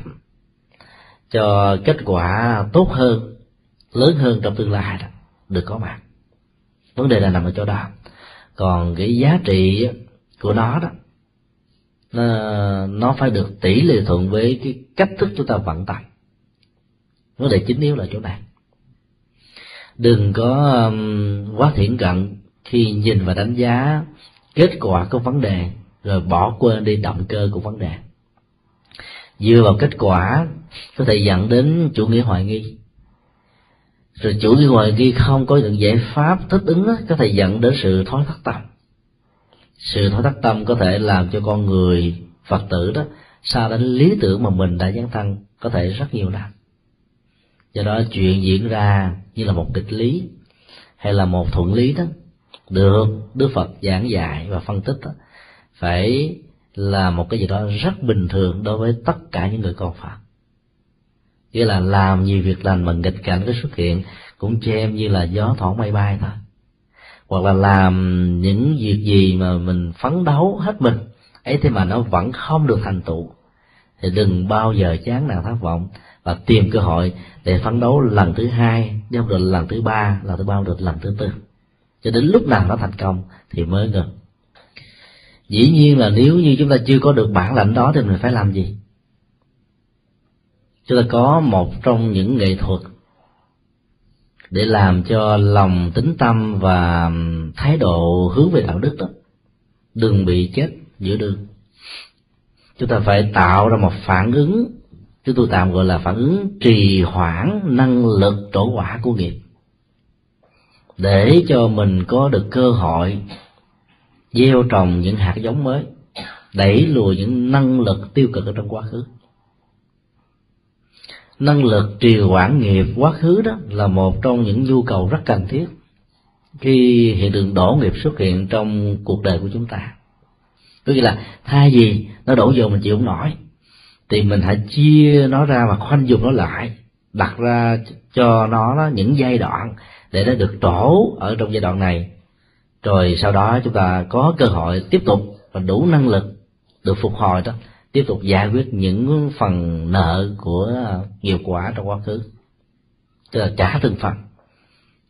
cho kết quả tốt hơn, lớn hơn trong tương lai đó, được có mặt. Vấn đề là nằm ở chỗ đó. Còn cái giá trị của nó đó, nó, nó phải được tỷ lệ thuận với cái cách thức chúng ta vận tải. Vấn đề chính yếu là chỗ này. Đừng có quá thiển cận khi nhìn và đánh giá kết quả của vấn đề rồi bỏ quên đi động cơ của vấn đề. Dựa vào kết quả có thể dẫn đến chủ nghĩa hoài nghi, rồi chủ nghĩa hoài nghi không có những giải pháp thích ứng đó, có thể dẫn đến sự thói thất tâm. Sự thói thất tâm có thể làm cho con người Phật tử đó xa đến lý tưởng mà mình đã dấn thân có thể rất nhiều năm. Do đó chuyện diễn ra như là một nghịch lý hay là một thuận lý đó được Đức Phật giảng dạy và phân tích đó, phải là một cái gì đó rất bình thường đối với tất cả những người con Phật. Nghĩa là làm nhiều việc lành mà nghịch cảnh cái xuất hiện cũng xem như là gió thoảng mây bay thôi, hoặc là làm những việc gì mà mình phấn đấu hết mình ấy thế mà nó vẫn không được thành tựu, thì đừng bao giờ chán nản thất vọng và tìm cơ hội để phấn đấu lần thứ hai, không được lần thứ ba, lần thứ ba được lần thứ tư, cho đến lúc nào nó thành công thì mới ngừng. Dĩ nhiên là nếu như chúng ta chưa có được bản lĩnh đó thì mình phải làm gì? Chúng ta có một trong những nghệ thuật để làm cho lòng tính tâm và thái độ hướng về đạo đức đó đừng bị chết giữa đường. Chúng ta phải tạo ra một phản ứng, chúng tôi tạm gọi là phản ứng trì hoãn năng lực trổ quả của nghiệp, để cho mình có được cơ hội gieo trồng những hạt giống mới, đẩy lùi những năng lực tiêu cực ở trong quá khứ. Năng lực trì hoãn nghiệp quá khứ đó là một trong những nhu cầu rất cần thiết khi hiện tượng đổ nghiệp xuất hiện trong cuộc đời của chúng ta. Tức là thay vì nó đổ dồn mình chịu không nổi, thì mình hãy chia nó ra và khoanh vùng nó lại, đặt ra cho nó những giai đoạn để nó được trổ ở trong giai đoạn này, rồi sau đó chúng ta có cơ hội tiếp tục và đủ năng lực được phục hồi đó, tiếp tục giải quyết những phần nợ của nghiệp quả trong quá khứ. Tức là trả từng phần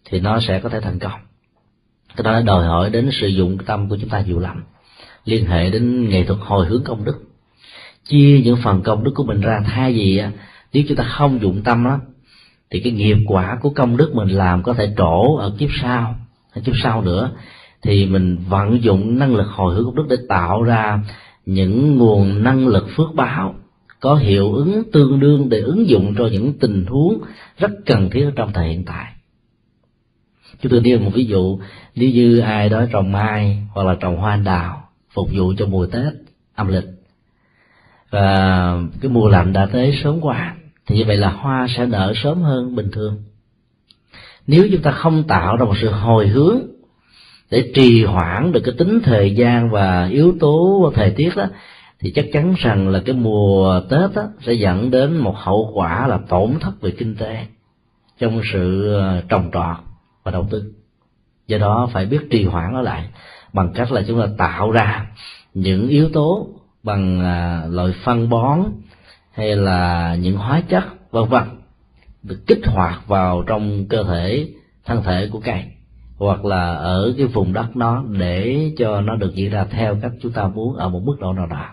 thì nó sẽ có thể thành công. Cái đó đòi hỏi đến sử dụng tâm của chúng ta nhiều lắm, liên hệ đến nghệ thuật hồi hướng công đức, chia những phần công đức của mình ra. Thay vì nếu chúng ta không dụng tâm đó thì cái nghiệp quả của công đức mình làm có thể trổ ở kiếp sau, ở kiếp sau nữa, thì mình vận dụng năng lực hồi hướng công đức để tạo ra những nguồn năng lực phước báo có hiệu ứng tương đương để ứng dụng cho những tình huống rất cần thiết trong thời hiện tại. Chúng tôi nêu một ví dụ, nếu như ai đó trồng mai hoặc là trồng hoa anh đào phục vụ cho mùa Tết âm lịch, và cái mùa lạnh đã tới sớm quá, thì như vậy là hoa sẽ nở sớm hơn bình thường. Nếu chúng ta không tạo ra một sự hồi hướng để trì hoãn được cái tính thời gian và yếu tố thời tiết đó, thì chắc chắn rằng là cái mùa Tết đó sẽ dẫn đến một hậu quả là tổn thất về kinh tế trong sự trồng trọt và đầu tư. Do đó phải biết trì hoãn nó lại bằng cách là chúng ta tạo ra những yếu tố bằng loại phân bón hay là những hóa chất vân vân được kích hoạt vào trong cơ thể, thân thể của cây, hoặc là ở cái vùng đất nó, để cho nó được diễn ra theo cách chúng ta muốn ở một mức độ nào đó.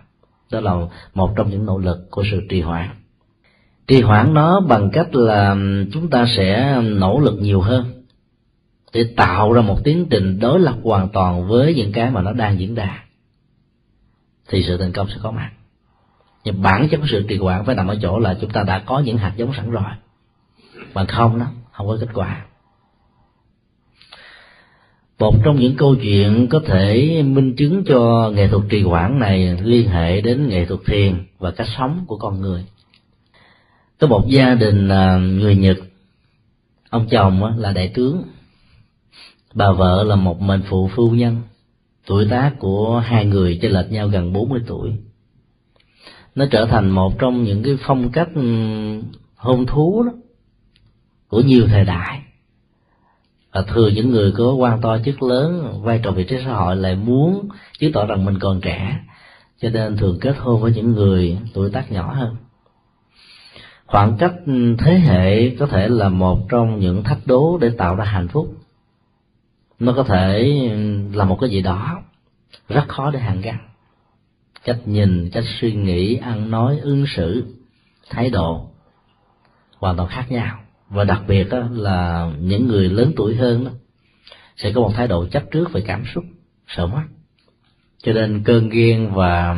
Đó là một trong những nỗ lực của sự trì hoãn. Trì hoãn nó bằng cách là chúng ta sẽ nỗ lực nhiều hơn để tạo ra một tiến trình đối lập hoàn toàn với những cái mà nó đang diễn ra, thì sự thành công sẽ có mặt. Nhưng bản chất của sự trì hoãn phải nằm ở chỗ là chúng ta đã có những hạt giống sẵn rồi, mà không đó, không có kết quả. Một trong những câu chuyện có thể minh chứng cho nghệ thuật trì hoãn này liên hệ đến nghệ thuật thiền và cách sống của con người. Có một gia đình người Nhật, ông chồng là đại tướng, bà vợ là một mình phụ phu nhân, tuổi tác của hai người chênh lệch nhau gần bốn mươi tuổi. Nó trở thành một trong những cái phong cách hôn thú đó của nhiều thời đại. Và thường những người có quan to chức lớn, vai trò vị trí xã hội lại muốn chứng tỏ rằng mình còn trẻ, cho nên thường kết hôn với những người tuổi tác nhỏ hơn. Khoảng cách thế hệ có thể là một trong những thách đố để tạo ra hạnh phúc. Nó có thể là một cái gì đó rất khó để hàn gắn. Cách nhìn, cách suy nghĩ, ăn nói, ứng xử, thái độ hoàn toàn khác nhau. Và đặc biệt là những người lớn tuổi hơn sẽ có một thái độ chấp trước về cảm xúc, sợ mất. Cho nên cơn ghen và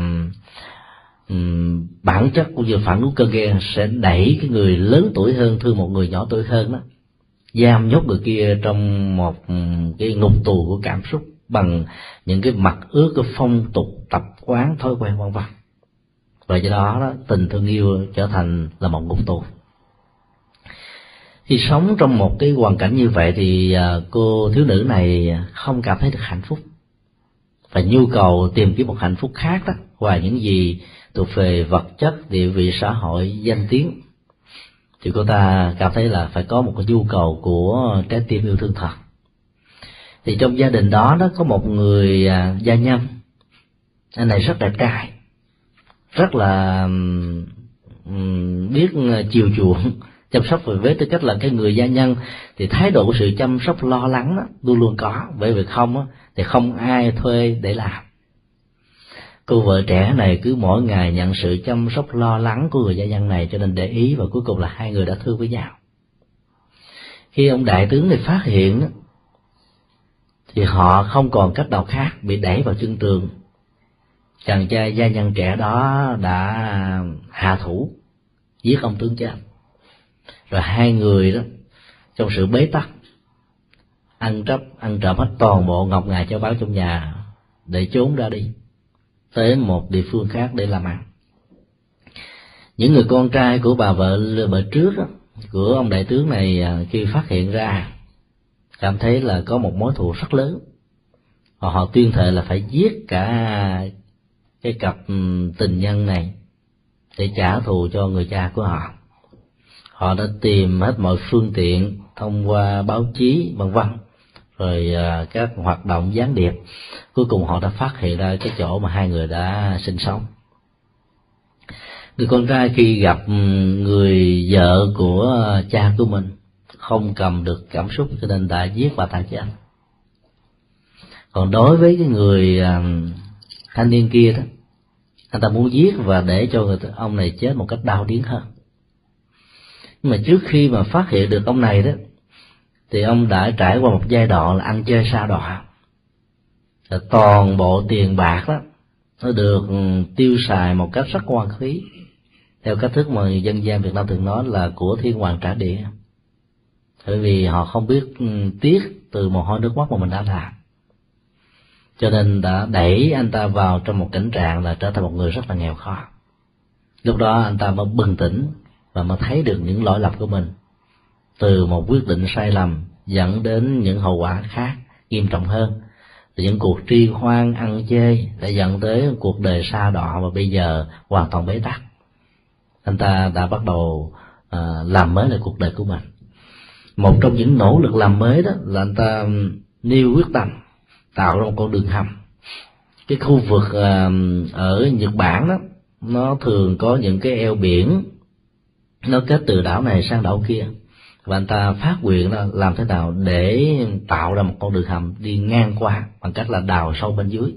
um, bản chất của việc phản ứng cơn ghen sẽ đẩy cái người lớn tuổi hơn thương một người nhỏ tuổi hơn đó, giam nhốt người kia trong một cái ngục tù của cảm xúc bằng những cái mặt ước, cái phong tục, tập quán, thói quen vân vân. Và do đó, đó tình thương yêu trở thành là một ngục tù. Khi sống trong một cái hoàn cảnh như vậy thì cô thiếu nữ này không cảm thấy được hạnh phúc, và nhu cầu tìm kiếm một hạnh phúc khác đó, ngoài những gì thuộc về vật chất, địa vị xã hội, danh tiếng, thì cô ta cảm thấy là phải có một cái nhu cầu của trái tim yêu thương thật. Thì trong gia đình đó đó có một người gia nhân, anh này rất đẹp trai, rất là biết chiều chuộng, chăm sóc về với tư cách là cái người gia nhân, thì thái độ của sự chăm sóc lo lắng đó, luôn luôn có, bởi vì không đó, thì không ai thuê để làm. Cô vợ trẻ này cứ mỗi ngày nhận sự chăm sóc lo lắng của người gia nhân này, cho nên để ý, và cuối cùng là hai người đã thương với nhau. Khi ông đại tướng này phát hiện đó, thì họ không còn cách nào khác, bị đẩy vào chân tường. Chàng trai gia nhân trẻ đó đã hạ thủ giết ông tướng cha. Rồi hai người đó trong sự bế tắc, ăn trắp ăn trộm hết toàn bộ ngọc ngà châu báu trong nhà để trốn ra đi tới một địa phương khác để làm ăn. Những người con trai của bà vợ vợ trước đó, của ông đại tướng này, khi phát hiện ra cảm thấy là có một mối thù rất lớn, họ, họ tuyên thệ là phải giết cả cái cặp tình nhân này để trả thù cho người cha của họ. Họ đã tìm hết mọi phương tiện thông qua báo chí vân vân, rồi các hoạt động gián điệp, cuối cùng họ đã phát hiện ra cái chỗ mà hai người đã sinh sống. Người con trai khi gặp người vợ của cha của mình không cầm được cảm xúc, cho nên đã giết bà ta chết. Còn đối với cái người thanh niên kia đó, anh ta muốn giết và để cho người ông này chết một cách đau điếng hơn. Nhưng mà trước khi mà phát hiện được ông này đó, thì ông đã trải qua một giai đoạn là ăn chơi sa đọa. Toàn bộ tiền bạc đó nó được tiêu xài một cách rất hoang phí, theo cách thức mà dân gian Việt Nam thường nói là của thiên hoàng trả địa, bởi vì họ không biết tiếc từ mồ hôi nước mắt mà mình đã làm, cho nên đã đẩy anh ta vào trong một cảnh trạng là trở thành một người rất là nghèo khó. Lúc đó anh ta mới bừng tỉnh và mới thấy được những lỗi lầm của mình, từ một quyết định sai lầm dẫn đến những hậu quả khác nghiêm trọng hơn, từ những cuộc tri hoan ăn chơi đã dẫn tới cuộc đời sa đọa và bây giờ hoàn toàn bế tắc. Anh ta đã bắt đầu uh, làm mới lại cuộc đời của mình. Một trong những nỗ lực làm mới đó là anh ta nêu quyết tâm tạo ra một con đường hầm. Cái khu vực uh, ở Nhật Bản đó, nó thường có những cái eo biển, nó kết từ đảo này sang đảo kia, và anh ta phát nguyện là làm thế nào để tạo ra một con đường hầm đi ngang qua bằng cách là đào sâu bên dưới.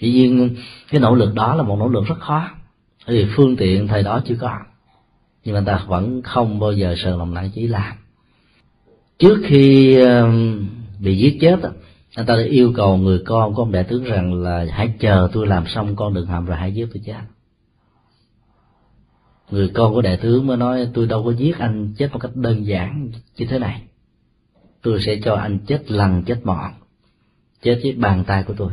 Dĩ nhiên cái nỗ lực đó là một nỗ lực rất khó, bởi vì phương tiện thời đó chưa có, nhưng mà anh ta vẫn không bao giờ sờn lòng nản chí làm. Trước khi bị giết chết, anh ta đã yêu cầu người con của ông đại tướng rằng là hãy chờ tôi làm xong con đường hầm rồi hãy giết tôi chết. Người con của đại tướng mới nói, tôi đâu có giết anh chết một cách đơn giản như thế này, tôi sẽ cho anh chết lần chết mọn, chết với bàn tay của tôi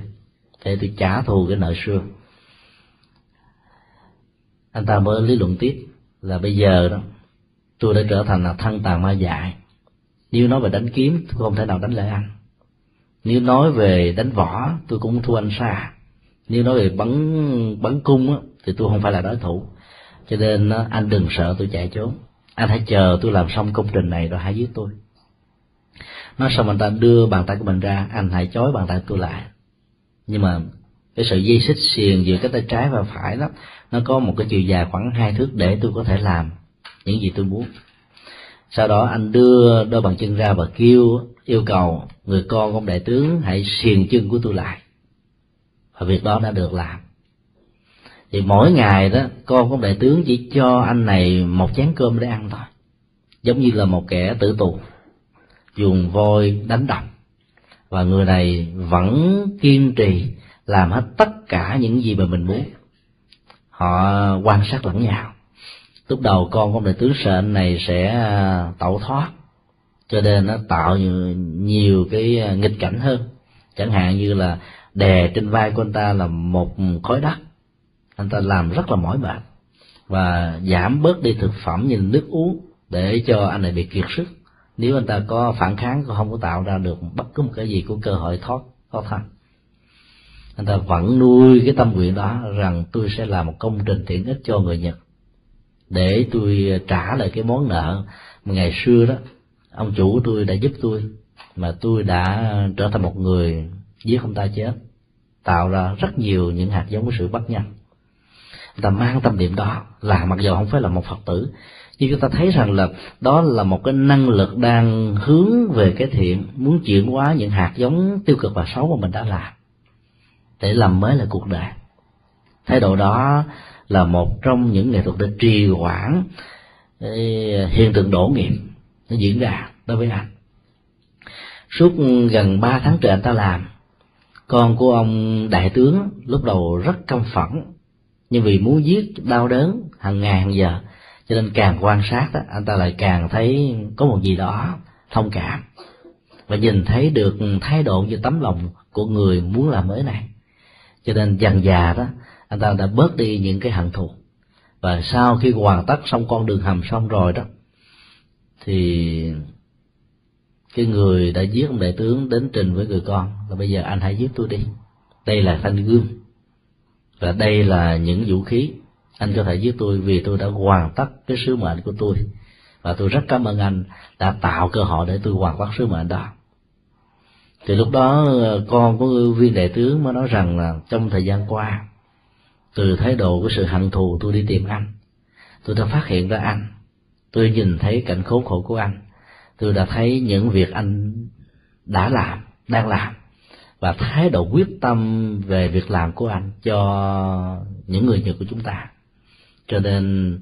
để tôi trả thù cái nợ xưa. Anh ta mới lý luận tiếp là bây giờ đó tôi đã trở thành là thân tàn ma dại, nếu nói về đánh kiếm tôi không thể nào đánh lại anh, nếu nói về đánh võ tôi cũng thua anh xa, nếu nói về bắn bắn cung đó, thì tôi không phải là đối thủ, cho nên anh đừng sợ tôi chạy trốn, anh hãy chờ tôi làm xong công trình này rồi hãy giết tôi. Nói xong anh ta đưa bàn tay của mình ra, anh hãy chói bàn tay tôi lại, nhưng mà cái sợi dây xích xiềng giữa cái tay trái và phải đó, nó có một cái chiều dài khoảng hai thước để tôi có thể làm những gì tôi muốn. Sau đó anh đưa đôi bàn chân ra và kêu yêu cầu người con của ông đại tướng hãy xiềng chân của tôi lại, và việc đó đã được làm. Thì mỗi ngày đó con của đại tướng chỉ cho anh này một chén cơm để ăn thôi, giống như là một kẻ tử tù dùng voi đánh đập, và người này vẫn kiên trì làm hết tất cả những gì mà mình muốn. Họ quan sát lẫn nhau. Lúc đầu con của ông đệ tứ sệnh này sẽ tẩu thoát, cho nên nó tạo nhiều, nhiều cái nghịch cảnh hơn. Chẳng hạn như là đè trên vai của anh ta là một khối đất, anh ta làm rất là mỏi mệt, và giảm bớt đi thực phẩm như nước uống để cho anh này bị kiệt sức. Nếu anh ta có phản kháng, không có tạo ra được bất cứ một cái gì của cơ hội thoát thoát thân. Anh ta vẫn nuôi cái tâm nguyện đó rằng tôi sẽ làm một công trình thiện ích cho người Nhật để tôi trả lại cái món nợ mà ngày xưa đó ông chủ của tôi đã giúp tôi, mà tôi đã trở thành một người giết ông ta chết, tạo ra rất nhiều những hạt giống của sự bất nhân. Anh ta mang tâm niệm đó là mặc dù không phải là một Phật tử, nhưng chúng ta thấy rằng là đó là một cái năng lực đang hướng về cái thiện, muốn chuyển hóa những hạt giống tiêu cực và xấu mà mình đã làm để làm mới là cuộc đời. Thái độ đó là một trong những nghệ thuật để trì hoãn hiện tượng đổ nghiệp nó diễn ra đối với anh. Suốt gần ba tháng trời anh ta làm, con của ông đại tướng lúc đầu rất căm phẫn, nhưng vì muốn giết đau đớn hàng ngày hàng giờ, cho nên càng quan sát đó, anh ta lại càng thấy có một gì đó thông cảm và nhìn thấy được thái độ như tấm lòng của người muốn làm mới này. Cho nên dần dà đó, anh ta đã bớt đi những cái hận thù. Và sau khi hoàn tất xong con đường hầm xong rồi đó, thì cái người đã giết ông đại tướng đến trình với người con là bây giờ anh hãy giết tôi đi. Đây là thanh gươm và đây là những vũ khí, anh có thể giết tôi vì tôi đã hoàn tất cái sứ mệnh của tôi, và tôi rất cảm ơn anh đã tạo cơ hội để tôi hoàn tất sứ mệnh đó. Thì lúc đó con của viên đại tướng mới nói rằng là trong thời gian qua, từ thái độ của sự hận thù tôi đi tìm anh, tôi đã phát hiện ra anh, tôi nhìn thấy cảnh khốn khổ của anh, tôi đã thấy những việc anh đã làm, đang làm, và thái độ quyết tâm về việc làm của anh cho những người Nhật của chúng ta. Cho nên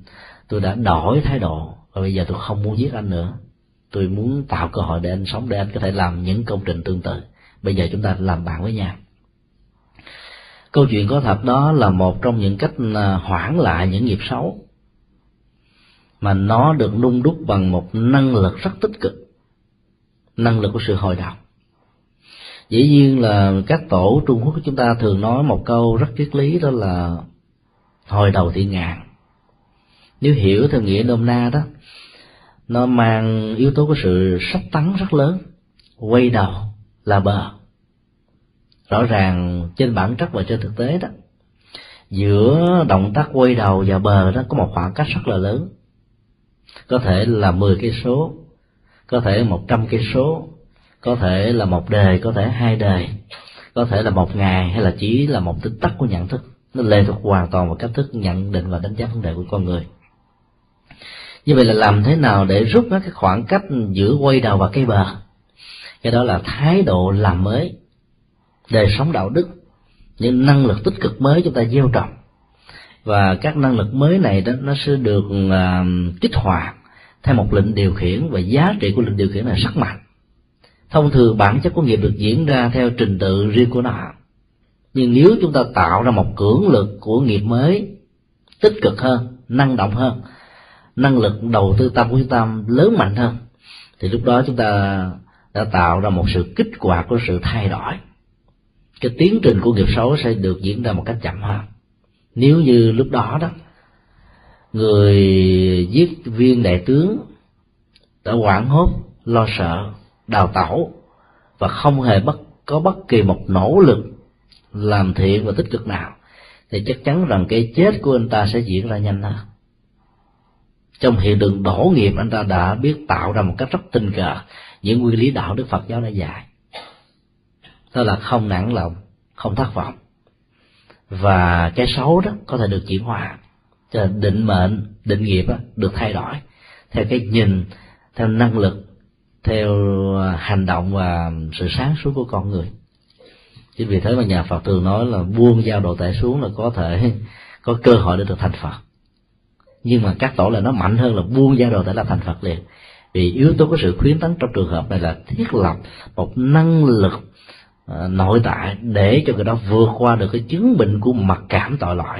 tôi đã đổi thái độ, và bây giờ tôi không muốn giết anh nữa, tôi muốn tạo cơ hội để anh sống, để anh có thể làm những công trình tương tự. Bây giờ chúng ta làm bạn với nhau. Câu chuyện có thật đó là một trong những cách hoãn lại những nghiệp xấu, mà nó được nung đúc bằng một năng lực rất tích cực, năng lực của sự hồi đọc. Dĩ nhiên là các tổ Trung Quốc chúng ta thường nói một câu rất triết lý, đó là hồi đầu thì ngàn. Nếu hiểu theo nghĩa nôm na đó, nó mang yếu tố của sự sắp tắn rất lớn, quay đầu là bờ. Rõ ràng trên bản chất và trên thực tế đó, giữa động tác quay đầu và bờ đó có một khoảng cách rất là lớn, có thể là mười cây số, có thể một trăm cây số, có thể là một đời, có thể hai đời, có thể là một ngày, hay là chỉ là một tích tắc của nhận thức. Nó lệ thuộc hoàn toàn vào cách thức nhận định và đánh giá vấn đề của con người. Như vậy là làm thế nào để rút ngắn cái khoảng cách giữa quay đầu và cây bờ? Cái đó là thái độ làm mới, đời sống đạo đức, những năng lực tích cực mới chúng ta gieo trồng. Và các năng lực mới này đó, nó sẽ được uh, kích hoạt theo một lệnh điều khiển, và giá trị của lệnh điều khiển là rất mạnh. Thông thường bản chất của nghiệp được diễn ra theo trình tự riêng của nó, nhưng nếu chúng ta tạo ra một cưỡng lực của nghiệp mới tích cực hơn, năng động hơn, năng lực đầu tư tâm của chúng ta lớn mạnh hơn, thì lúc đó chúng ta đã tạo ra một sự kích hoạt của sự thay đổi. Cái tiến trình của nghiệp xấu sẽ được diễn ra một cách chậm hơn. Nếu như lúc đó đó, người giết viên đại tướng đã hoảng hốt, lo sợ, đào tẩu và không hề bất có bất kỳ một nỗ lực làm thiện và tích cực nào, thì chắc chắn rằng cái chết của anh ta sẽ diễn ra nhanh hơn. Trong hiện tượng đổ nghiệp, anh ta đã biết tạo ra một cách rất tình cờ những nguyên lý đạo đức Phật giáo đã dạy, đó là không nản lòng, không thất vọng, và cái xấu đó có thể được chuyển hóa. Cho nên định mệnh, định nghiệp đó, được thay đổi theo cái nhìn, theo năng lực, theo hành động và sự sáng suốt của con người. Chính vì thế mà nhà Phật thường nói là buông dao đồ tể xuống là có thể có cơ hội để được thành Phật. Nhưng mà các tổ là nó mạnh hơn là buông dao đồ tể là thành Phật liền. Vì yếu tố của sự khuyến tấn trong trường hợp này là thiết lập một năng lực uh, nội tại để cho người đó vượt qua được cái chứng bệnh của mặc cảm tội lỗi.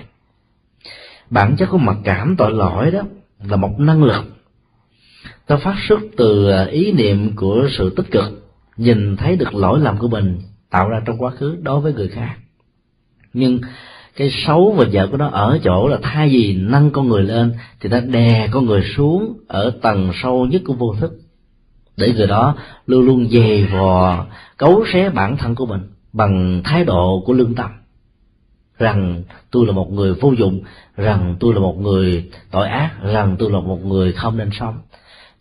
Bản chất của mặc cảm tội lỗi đó là một năng lực ta phát xuất từ ý niệm của sự tích cực, nhìn thấy được lỗi lầm của mình tạo ra trong quá khứ đối với người khác. Nhưng cái xấu và vợ của nó ở chỗ là thay vì nâng con người lên thì ta đè con người xuống ở tầng sâu nhất của vô thức, để người đó luôn luôn dày vò cấu xé bản thân của mình bằng thái độ của lương tâm, rằng tôi là một người vô dụng, rằng tôi là một người tội ác, rằng tôi là một người không nên sống.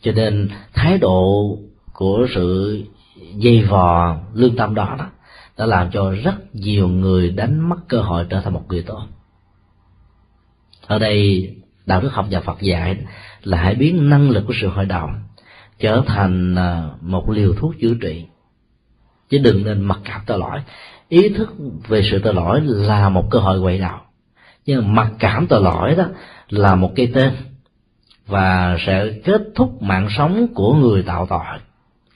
Cho nên thái độ của sự dày vò lương tâm đó, đó đã làm cho rất nhiều người đánh mất cơ hội trở thành một người tốt. Ở đây đạo đức học và Phật dạy là hãy biến năng lực của sự hội đồng trở thành một liều thuốc chữa trị, chứ đừng nên mặc cảm tội lỗi. Ý thức về sự tội lỗi là một cơ hội quậy đầu, nhưng mặc cảm tội lỗi đó là một cái tên và sẽ kết thúc mạng sống của người tạo tội,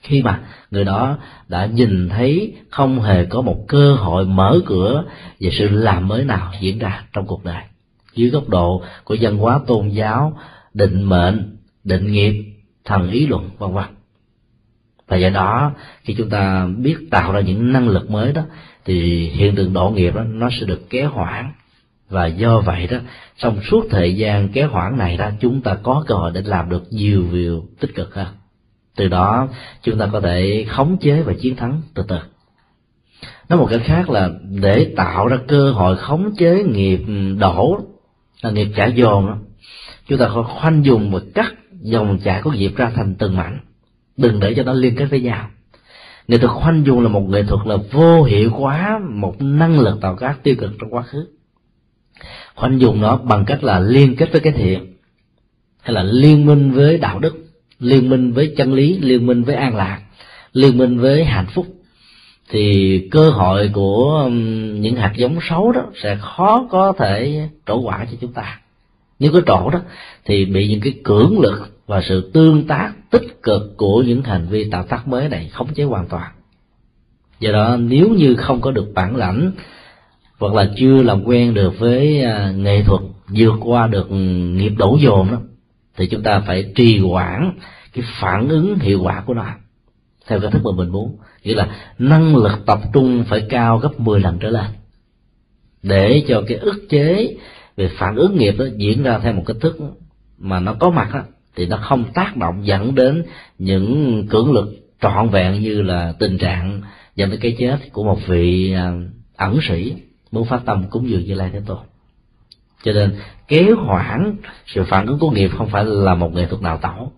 khi mà người đó đã nhìn thấy không hề có một cơ hội mở cửa về sự làm mới nào diễn ra trong cuộc đời. Dưới góc độ của văn hóa tôn giáo, định mệnh, định nghiệp, thần ý luận vân vân. Và do đó khi chúng ta biết tạo ra những năng lực mới đó thì hiện tượng đổ nghiệp đó nó sẽ được kéo hoãn, và do vậy đó trong suốt thời gian kéo hoãn này đó chúng ta có cơ hội để làm được nhiều điều tích cực hơn. Từ đó chúng ta có thể khống chế và chiến thắng từ từ. Nói một cách khác là để tạo ra cơ hội khống chế nghiệp đổ, là nghiệp trả dồn đó, chúng ta khoanh vùng và cắt dòng chảy của nghiệp ra thành từng mảnh, đừng để cho nó liên kết với nhau. Nghệ thuật khoanh vùng là một nghệ thuật là vô hiệu hóa một năng lực tạo tác tiêu cực trong quá khứ. Khoanh vùng nó bằng cách là liên kết với cái thiện, hay là liên minh với đạo đức, liên minh với chân lý, liên minh với an lạc, liên minh với hạnh phúc, thì cơ hội của những hạt giống xấu đó sẽ khó có thể trổ quả cho chúng ta. Nếu có trổ đó thì bị những cái cưỡng lực và sự tương tác tích cực của những hành vi tạo tác mới này khống chế hoàn toàn. Do đó nếu như không có được bản lãnh hoặc là chưa làm quen được với nghệ thuật vượt qua được nghiệp đổ dồn đó, thì chúng ta phải trì hoãn cái phản ứng hiệu quả của nó theo cái thức mà mình muốn, nghĩa là năng lực tập trung phải cao gấp mười lần trở lên để cho cái ức chế về phản ứng nghiệp đó diễn ra theo một cách thức mà nó có mặt đó, thì nó không tác động dẫn đến những cưỡng lực trọn vẹn như là tình trạng dẫn đến cái chết của một vị ẩn sĩ muốn phát tâm cúng dường Như Lai Thế Tôn. Cho nên kéo hoãn sự phản ứng của nghiệp không phải là một nghệ thuật đào tạo,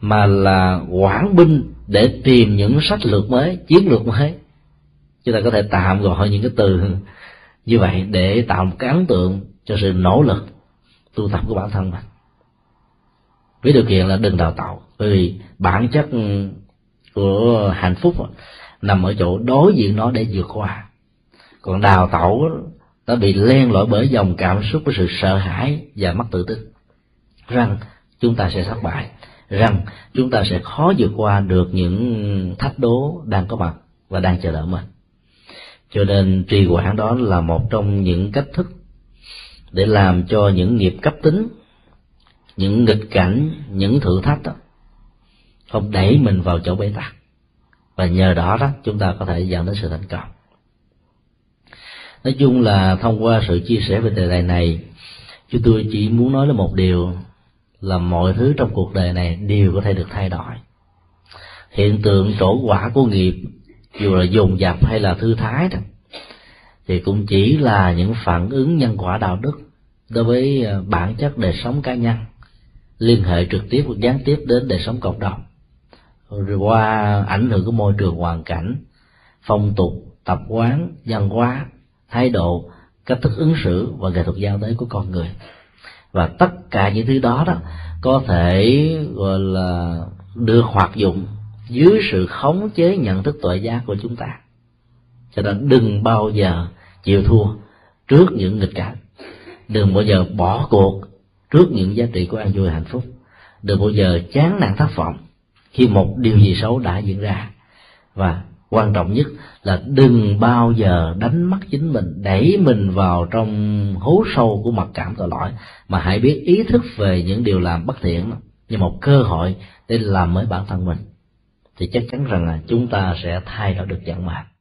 mà là hoãn binh để tìm những sách lược mới, chiến lược mới. Chúng ta có thể tạm gọi những cái từ như vậy để tạo một cái ấn tượng cho sự nỗ lực tu tập của bản thân mình, với điều kiện là đừng đào tạo. Bởi vì bản chất của hạnh phúc nằm ở chỗ đối diện nó để vượt qua, còn đào tạo nó bị len lỏi bởi dòng cảm xúc của sự sợ hãi và mất tự tin rằng chúng ta sẽ thất bại, rằng chúng ta sẽ khó vượt qua được những thách đố đang có mặt và đang chờ đợi mình. Cho nên trì hoãn đó là một trong những cách thức để làm cho những nghiệp cấp tính, những nghịch cảnh, những thử thách đó không đẩy mình vào chỗ bế tắc, và nhờ đó đó chúng ta có thể dẫn đến sự thành công. Nói chung là thông qua sự chia sẻ về đề tài này, chúng tôi chỉ muốn nói lên một điều là mọi thứ trong cuộc đời này đều có thể được thay đổi. Hiện tượng trổ quả của nghiệp, dù là dồn dập hay là thư thái đó, thì cũng chỉ là những phản ứng nhân quả đạo đức đối với bản chất đời sống cá nhân, liên hệ trực tiếp hoặc gián tiếp đến đời sống cộng đồng, rồi qua ảnh hưởng của môi trường hoàn cảnh, phong tục, tập quán, văn hóa, thái độ, cách thức ứng xử và nghệ thuật giao tế của con người. Và tất cả những thứ đó đó có thể gọi là được hoạt dụng dưới sự khống chế nhận thức tuệ giác của chúng ta. Cho nên đừng bao giờ chịu thua trước những nghịch cảnh, đừng bao giờ bỏ cuộc trước những giá trị của an vui hạnh phúc, đừng bao giờ chán nản thất vọng khi một điều gì xấu đã diễn ra. Và quan trọng nhất là đừng bao giờ đánh mất chính mình, đẩy mình vào trong hố sâu của mặc cảm tội lỗi, mà hãy biết ý thức về những điều làm bất thiện như một cơ hội để làm mới bản thân mình, thì chắc chắn rằng là chúng ta sẽ thay đổi được vận mệnh.